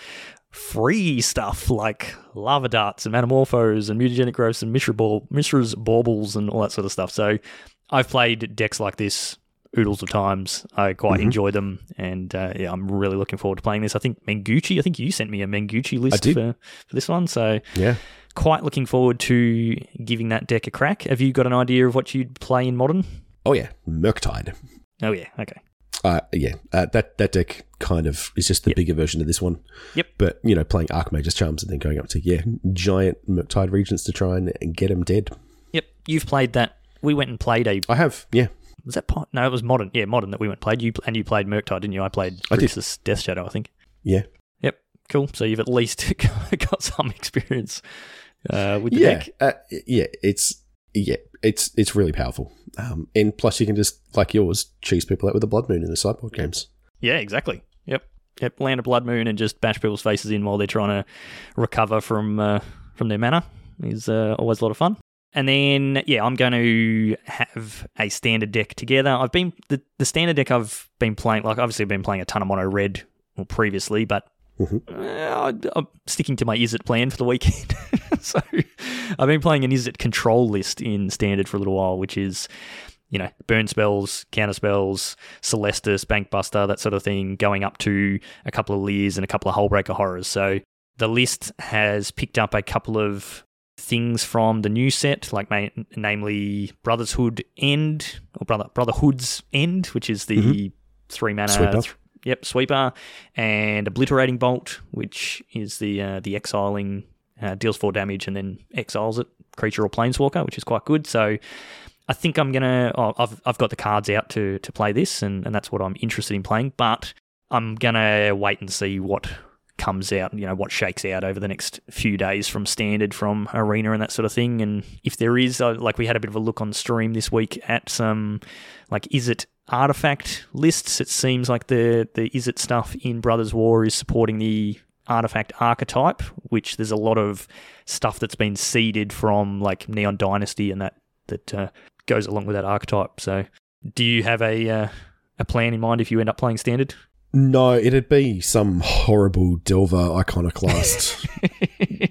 free stuff like Lava Darts and Metamorphos and Mutagenic Growths and Mishra's Baubles and all that sort of stuff. So I've played decks like this oodles of times. I quite enjoy them, and yeah, I'm really looking forward to playing this. I think Mengucci, you sent me a Mengucci list for this one. So yeah, quite looking forward to giving that deck a crack. Have you got an idea of what you'd play in Modern? Oh, yeah. Murktide. Oh, yeah. Okay. Yeah. That deck kind of is just the bigger version of this one. Yep. But, you know, playing Archmage's Charms and then going up to, giant Murktide Regents to try and get them dead. Yep. You've played that. We went and played a... I have, yeah. Was that... No, it was Modern. Yeah, Modern that we went and played. You played Murktide, didn't you? I played Bruce's Death Shadow, I think. Yeah. Yep. Cool. So you've at least got some experience with the deck. It's really powerful. And plus, you can just, like yours, cheese people out with a Blood Moon in the sideboard games. Yeah, exactly. Yep. Land a Blood Moon and just bash people's faces in while they're trying to recover from their mana is always a lot of fun. And then, yeah, I'm going to have a standard deck together. I've been the standard deck I've been playing. Like, obviously, I've been playing a ton of mono red previously, but. Mm-hmm. I'm sticking to my Izzet plan for the weekend. So I've been playing an Izzet control list in Standard for a little while, which is you know, burn spells, counter spells, Celestis, Bankbuster, that sort of thing, going up to a couple of Leers and a couple of Hullbreaker Horrors. So the list has picked up a couple of things from the new set, like namely Brotherhood's End, which is the 3-mana sweeper. Sweeper, and Obliterating Bolt, which is the exiling, deals 4 damage and then exiles it, creature or planeswalker, which is quite good. So I think I'm gonna. I've got the cards out to play this, and that's what I'm interested in playing. But I'm gonna wait and see what comes out, you know, what shakes out over the next few days from Standard, from Arena and that sort of thing. And if there is, like, we had a bit of a look on stream this week at some, like, Is It artifact lists. It seems like the Is It stuff in Brothers War is supporting the artifact archetype, which there's a lot of stuff that's been seeded from, like, Neon Dynasty and that goes along with that archetype. So do you have a plan in mind if you end up playing Standard? No, it'd be some horrible Delver Iconoclast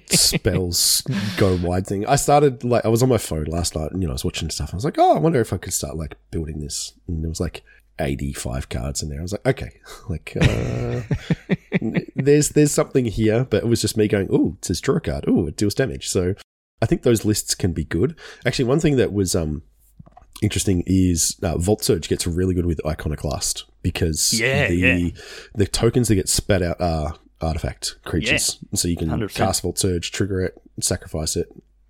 spells go wide thing. I started, like, I was on my phone last night and, you know, I was watching stuff. I was like, oh, I wonder if I could start, like, building this. And there was, like, 85 cards in there. I was like, okay, like, there's something here. But it was just me going, oh, it says draw a card. Oh, it deals damage. So I think those lists can be good. Actually, one thing that was interesting is Vault Surge gets really good with Iconoclast, because the tokens that get spat out are artifact creatures. Yeah. So you can 100%. Cast Vault Surge, trigger it, sacrifice it.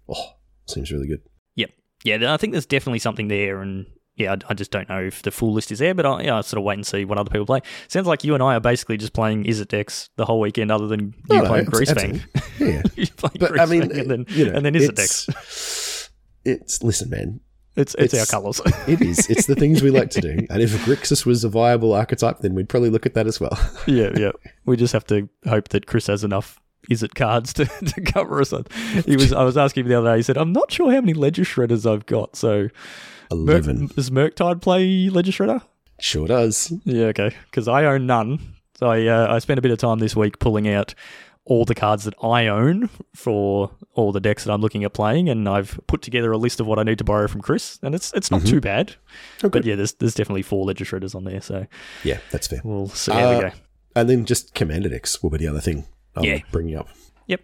Oh, seems really good. Yep. Yeah, I think there's definitely something there, and I just don't know if the full list is there, but I sort of wait and see what other people play. Sounds like you and I are basically just playing Is It decks the whole weekend, other than playing Greasebang. Yeah. You play Greasebang, I mean, and then Is It decks. Listen, man. It's our colours. It is. It's the things we like to do. And if Grixis was a viable archetype, then we'd probably look at that as well. Yeah. We just have to hope that Chris has enough Is It cards to cover us. I was asking him the other day, he said, I'm not sure how many Ledger Shredders I've got, so 11. Does Murktide play Ledger Shredder? Sure does. Yeah, okay. Because I own none. So I spent a bit of time this week pulling out all the cards that I own for all the decks that I'm looking at playing, and I've put together a list of what I need to borrow from Chris, and it's not too bad. Okay. But yeah, there's definitely 4 Ledger Shredders on there, so yeah, that's fair. We'll see how we go. And then just Commander decks will be the other thing I'm bringing up. Yep.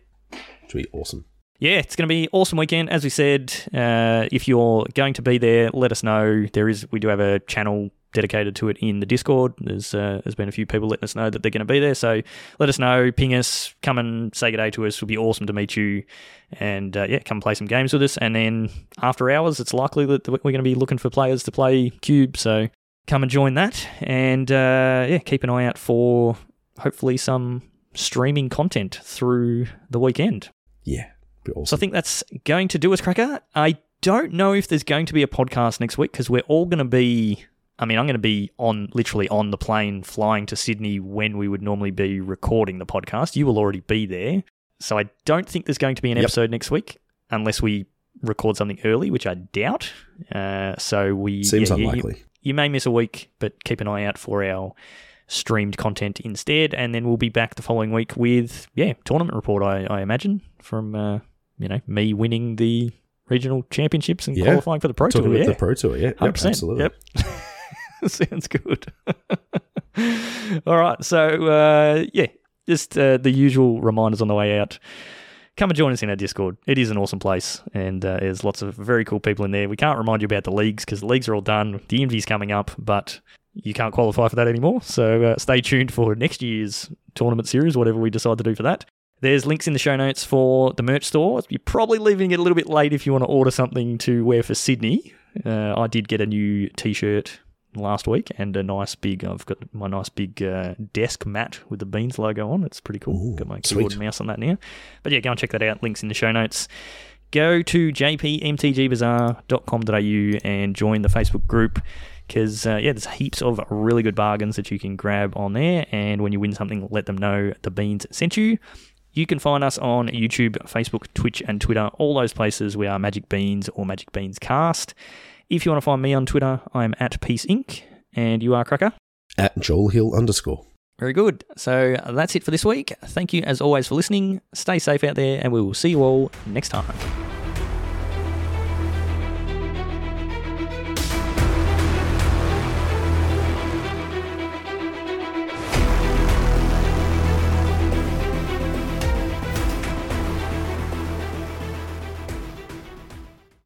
Which will be awesome. Yeah, it's going to be an awesome weekend. As we said, if you're going to be there, let us know. We do have a channel dedicated to it in the Discord. There's been a few people letting us know that they're going to be there, so let us know, ping us, come and say good day to us. It'll be awesome to meet you, and come play some games with us. And then after hours, it's likely that we're going to be looking for players to play Cube, so come and join that, and keep an eye out for hopefully some streaming content through the weekend. Yeah, be awesome. So I think that's going to do us, Cracker. I don't know if there's going to be a podcast next week, because we're all going to be... I'm going to be on the plane flying to Sydney when we would normally be recording the podcast. You will already be there. So I don't think there's going to be an episode next week, unless we record something early, which I doubt. Seems unlikely. You may miss a week, but keep an eye out for our streamed content instead. And then we'll be back the following week with, tournament report, I imagine, from, me winning the regional championships and qualifying for the Pro Tour. Talking about the Pro Tour, yeah. 100%. Absolutely. Yep. Sounds good. All right. So, just the usual reminders on the way out. Come and join us in our Discord. It is an awesome place, and there's lots of very cool people in there. We can't remind you about the leagues, because the leagues are all done. The Envy's coming up, but you can't qualify for that anymore. So stay tuned for next year's tournament series, whatever we decide to do for that. There's links in the show notes for the merch store. You're probably leaving it a little bit late if you want to order something to wear for Sydney. I did get a new T-shirt last week, and I've got my nice big desk mat with the Beans logo on. It's pretty cool. Ooh, got my keyboard and mouse on that now. But go and check that out. Links in the show notes. Go to jpmtgbazaar.com.au and join the Facebook group, because there's heaps of really good bargains that you can grab on there. And when you win something, let them know the Beans sent you. You can find us on YouTube, Facebook, Twitch, and Twitter. All those places we are Magic Beans or Magic Beans Cast. If you want to find me on Twitter, I'm at Peace Inc. And you are, Cracker? At JoelHill_. Very good. So that's it for this week. Thank you, as always, for listening. Stay safe out there, and we will see you all next time.